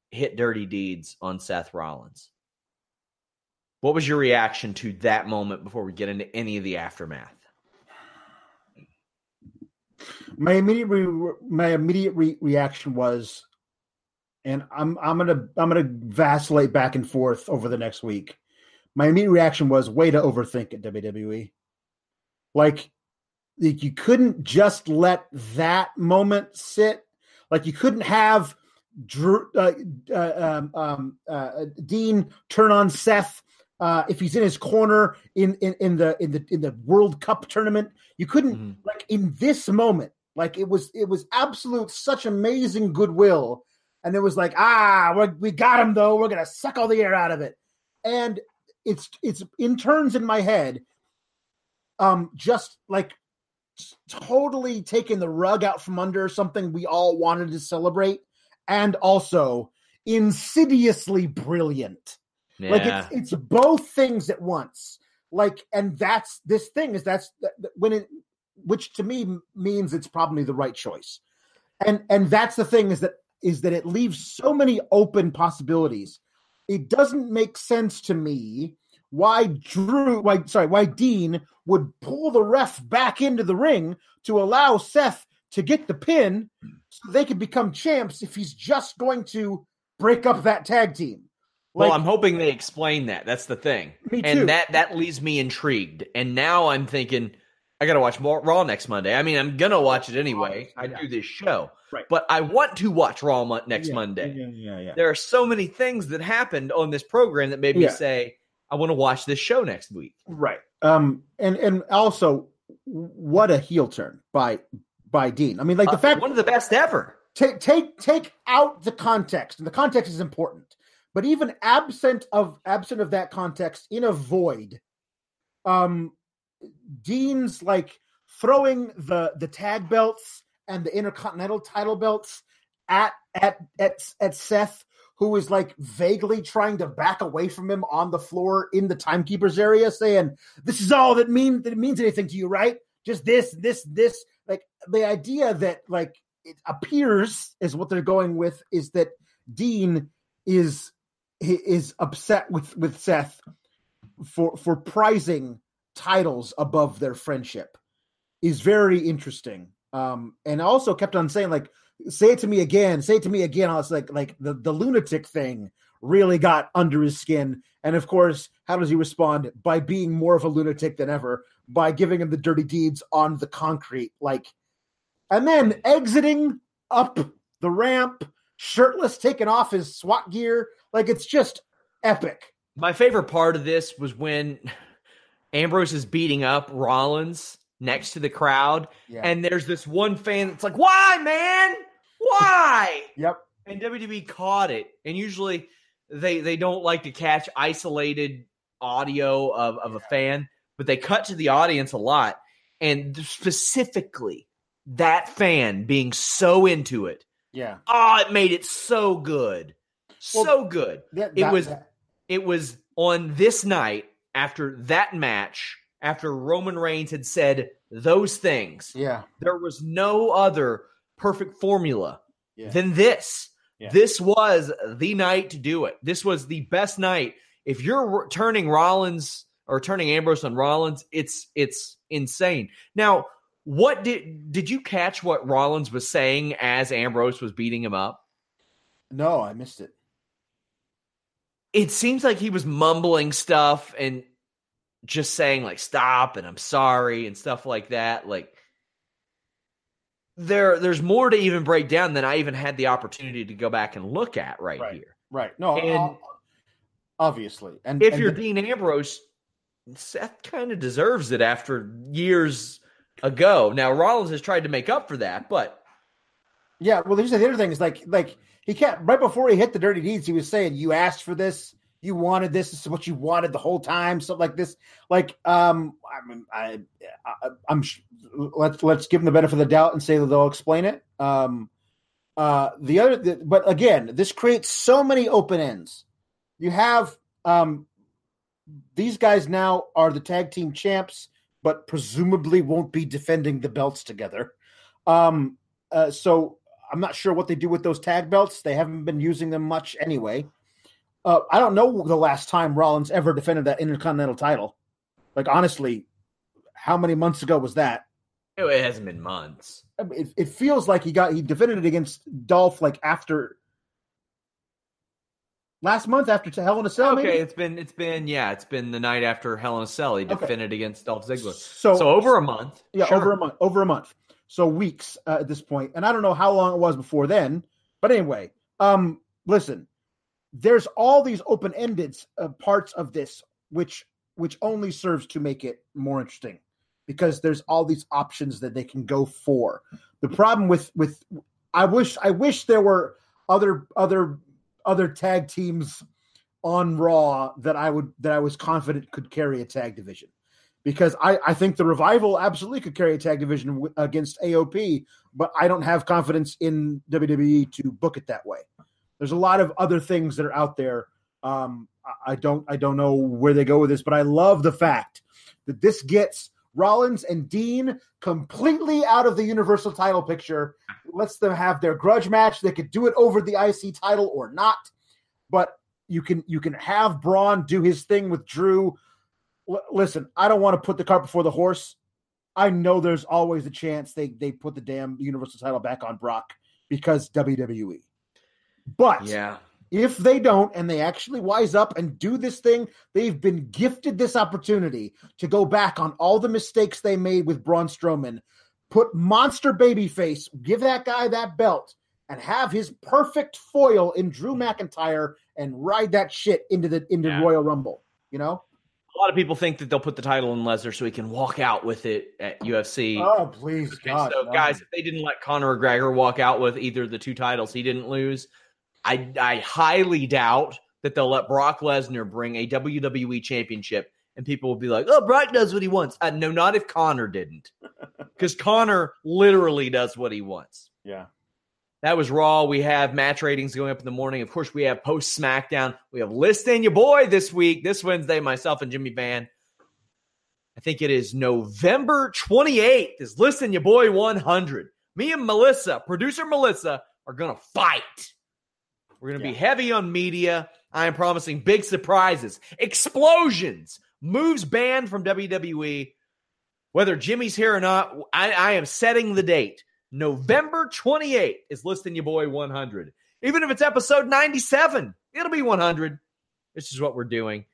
hit dirty deeds on Seth Rollins. What was your reaction to that moment before we get into any of the aftermath? My immediate re- my immediate re- reaction was, and I'm I'm gonna I'm gonna vacillate back and forth over the next week. My immediate reaction was, way to overthink it, W W E. Like, like you couldn't just let that moment sit. Like, you couldn't have Drew, uh, uh, um, uh, Dean turn on Seth. Uh, if he's in his corner in, in, in the in the in the World Cup tournament, you couldn't mm-hmm. like in this moment, like it was it was absolute such amazing goodwill, and it was like ah we're, we got him though, we're gonna suck all the air out of it, and it's it's in turns in my head, um just like totally taking the rug out from under something we all wanted to celebrate, and also insidiously brilliant. Yeah. Like it's it's both things at once. Like, and that's this thing is that's when it which to me means it's probably the right choice. And and that's the thing, is that is that it leaves so many open possibilities. It doesn't make sense to me why Drew, why sorry, why Dean would pull the ref back into the ring to allow Seth to get the pin so they could become champs if he's just going to break up that tag team. Like, well, I'm hoping they explain that. That's the thing. Me too. And that, that leaves me intrigued. And now I'm thinking, I got to watch more Raw next Monday. I mean, I'm going to watch it anyway. I do this show. Right. But I want to watch Raw next yeah, Monday. Yeah, yeah, yeah. There are so many things that happened on this program that made me yeah. say, I want to watch this show next week. Right. Um. And, and also, what a heel turn by by Dean. I mean, like the uh, fact... One of the best ever. Take take Take out the context. And the context is important. But even absent of absent of that context, in a void, um, Dean's like throwing the the tag belts and the Intercontinental title belts at at at at Seth, who is like vaguely trying to back away from him on the floor in the timekeeper's area, saying, "This is all that mean that means anything to you, right? Just this, this, this." Like the idea that like it appears is what they're going with is that Dean is. He is upset with, with Seth for for prizing titles above their friendship is very interesting. Um, and also kept on saying, like, say it to me again, say it to me again. I was like, like the, the lunatic thing really got under his skin. And of course, how does he respond? By being more of a lunatic than ever, by giving him the dirty deeds on the concrete, like, and then exiting up the ramp, shirtless, taking off his SWAT gear. Like, it's just epic. My favorite part of this was when Ambrose is beating up Rollins next to the crowd, yeah. and there's this one fan that's like, why, man? Why? Yep. And W W E caught it. And usually they they don't like to catch isolated audio of, of yeah. a fan, but they cut to the audience a lot. And specifically, that fan being so into it. Yeah. Oh, it made it so good. So well, good. That, that, it was that. It was on this night after that match, after Roman Reigns had said those things. Yeah. There was no other perfect formula yeah. than this. Yeah. This was the night to do it. This was the best night. If you're turning Rollins or turning Ambrose on Rollins, it's it's insane. Now, what did did you catch what Rollins was saying as Ambrose was beating him up? No, I missed it. It seems like he was mumbling stuff and just saying, like, stop and I'm sorry and stuff like that. Like, there, there's more to even break down than I even had the opportunity to go back and look at right, right here. Right. No, and I'll, obviously. And if and you're the- Dean Ambrose, Seth kind of deserves it after years ago. Now, Rollins has tried to make up for that, but. Yeah, well, here's the other thing is like, like, he kept right before he hit the dirty deeds, he was saying, you asked for this, you wanted this, this is what you wanted the whole time, something like this. Like, um, I mean, I, I, I'm let's let's give him the benefit of the doubt and say that they'll explain it. Um, uh, the other, the, but again, this creates so many open ends. You have um, these guys now are the tag team champs, but presumably won't be defending the belts together. Um, uh, so. I'm not sure what they do with those tag belts. They haven't been using them much anyway. Uh, I don't know the last time Rollins ever defended that Intercontinental title. Like, honestly, how many months ago was that? It hasn't been months. It, it feels like he got he defended it against Dolph like after last month after Hell in a Cell. Okay, maybe? it's been it's been yeah, it's been the night after Hell in a Cell. He defended okay. against Dolph Ziggler. So, so over a month. Yeah, sure. over a month. Over a month. So weeks uh, at this point, and I don't know how long it was before then, but anyway, um, listen, there's all these open-ended uh, parts of this, which which only serves to make it more interesting, because there's all these options that they can go for. The problem with with I wish I wish there were other other other tag teams on Raw that I would that I was confident could carry a tag division. Because I, I think the Revival absolutely could carry a tag division w- against A O P, but I don't have confidence in W W E to book it that way. There's a lot of other things that are out there. Um, I, I don't I don't know where they go with this, but I love the fact that this gets Rollins and Dean completely out of the Universal title picture. Lets them have their grudge match. They could do it over the I C title or not, but you can you can have Braun do his thing with Drew. L- listen, I don't want to put the cart before the horse. I know there's always a chance they they put the damn Universal title back on Brock because W W E. But yeah. If they don't and they actually wise up and do this thing, they've been gifted this opportunity to go back on all the mistakes they made with Braun Strowman, put monster babyface, give that guy that belt, and have his perfect foil in Drew McIntyre and ride that shit into the into yeah. Royal Rumble, you know? A lot of people think that they'll put the title in Lesnar so he can walk out with it at U F C. Oh, please, okay, God. So, no. Guys, if they didn't let Conor McGregor walk out with either of the two titles he didn't lose, I, I highly doubt that they'll let Brock Lesnar bring a W W E championship and people will be like, oh, Brock does what he wants. Uh, no, not if Connor didn't, because Connor literally does what he wants. Yeah. That was Raw. We have match ratings going up in the morning. Of course, we have post-SmackDown. We have List and Your Boy this week, this Wednesday, myself and Jimmy Van. I think it is November twenty-eighth is List and Your Boy one hundred. Me and Melissa, producer Melissa, are going to fight. We're going to yeah. be heavy on media. I am promising big surprises, explosions, moves banned from W W E. Whether Jimmy's here or not, I, I am setting the date. November twenty-eighth is Listing Your Boy one hundred. Even if it's episode ninety-seven, it'll be one hundred. This is what we're doing.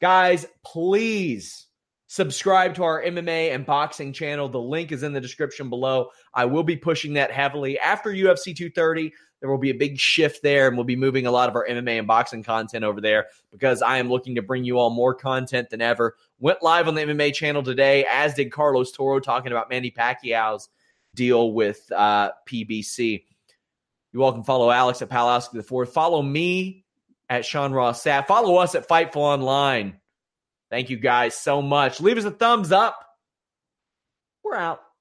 Guys, please subscribe to our M M A and boxing channel. The link is in the description below. I will be pushing that heavily. After U F C two thirty, there will be a big shift there, and we'll be moving a lot of our M M A and boxing content over there because I am looking to bring you all more content than ever. Went live on the M M A channel today, as did Carlos Toro talking about Manny Pacquiao's deal with uh, P B C. You all can follow Alex at Palowski the Fourth. Follow me at Sean Rossett. Follow us at Fightful Online. Thank you guys so much. Leave us a thumbs up. We're out.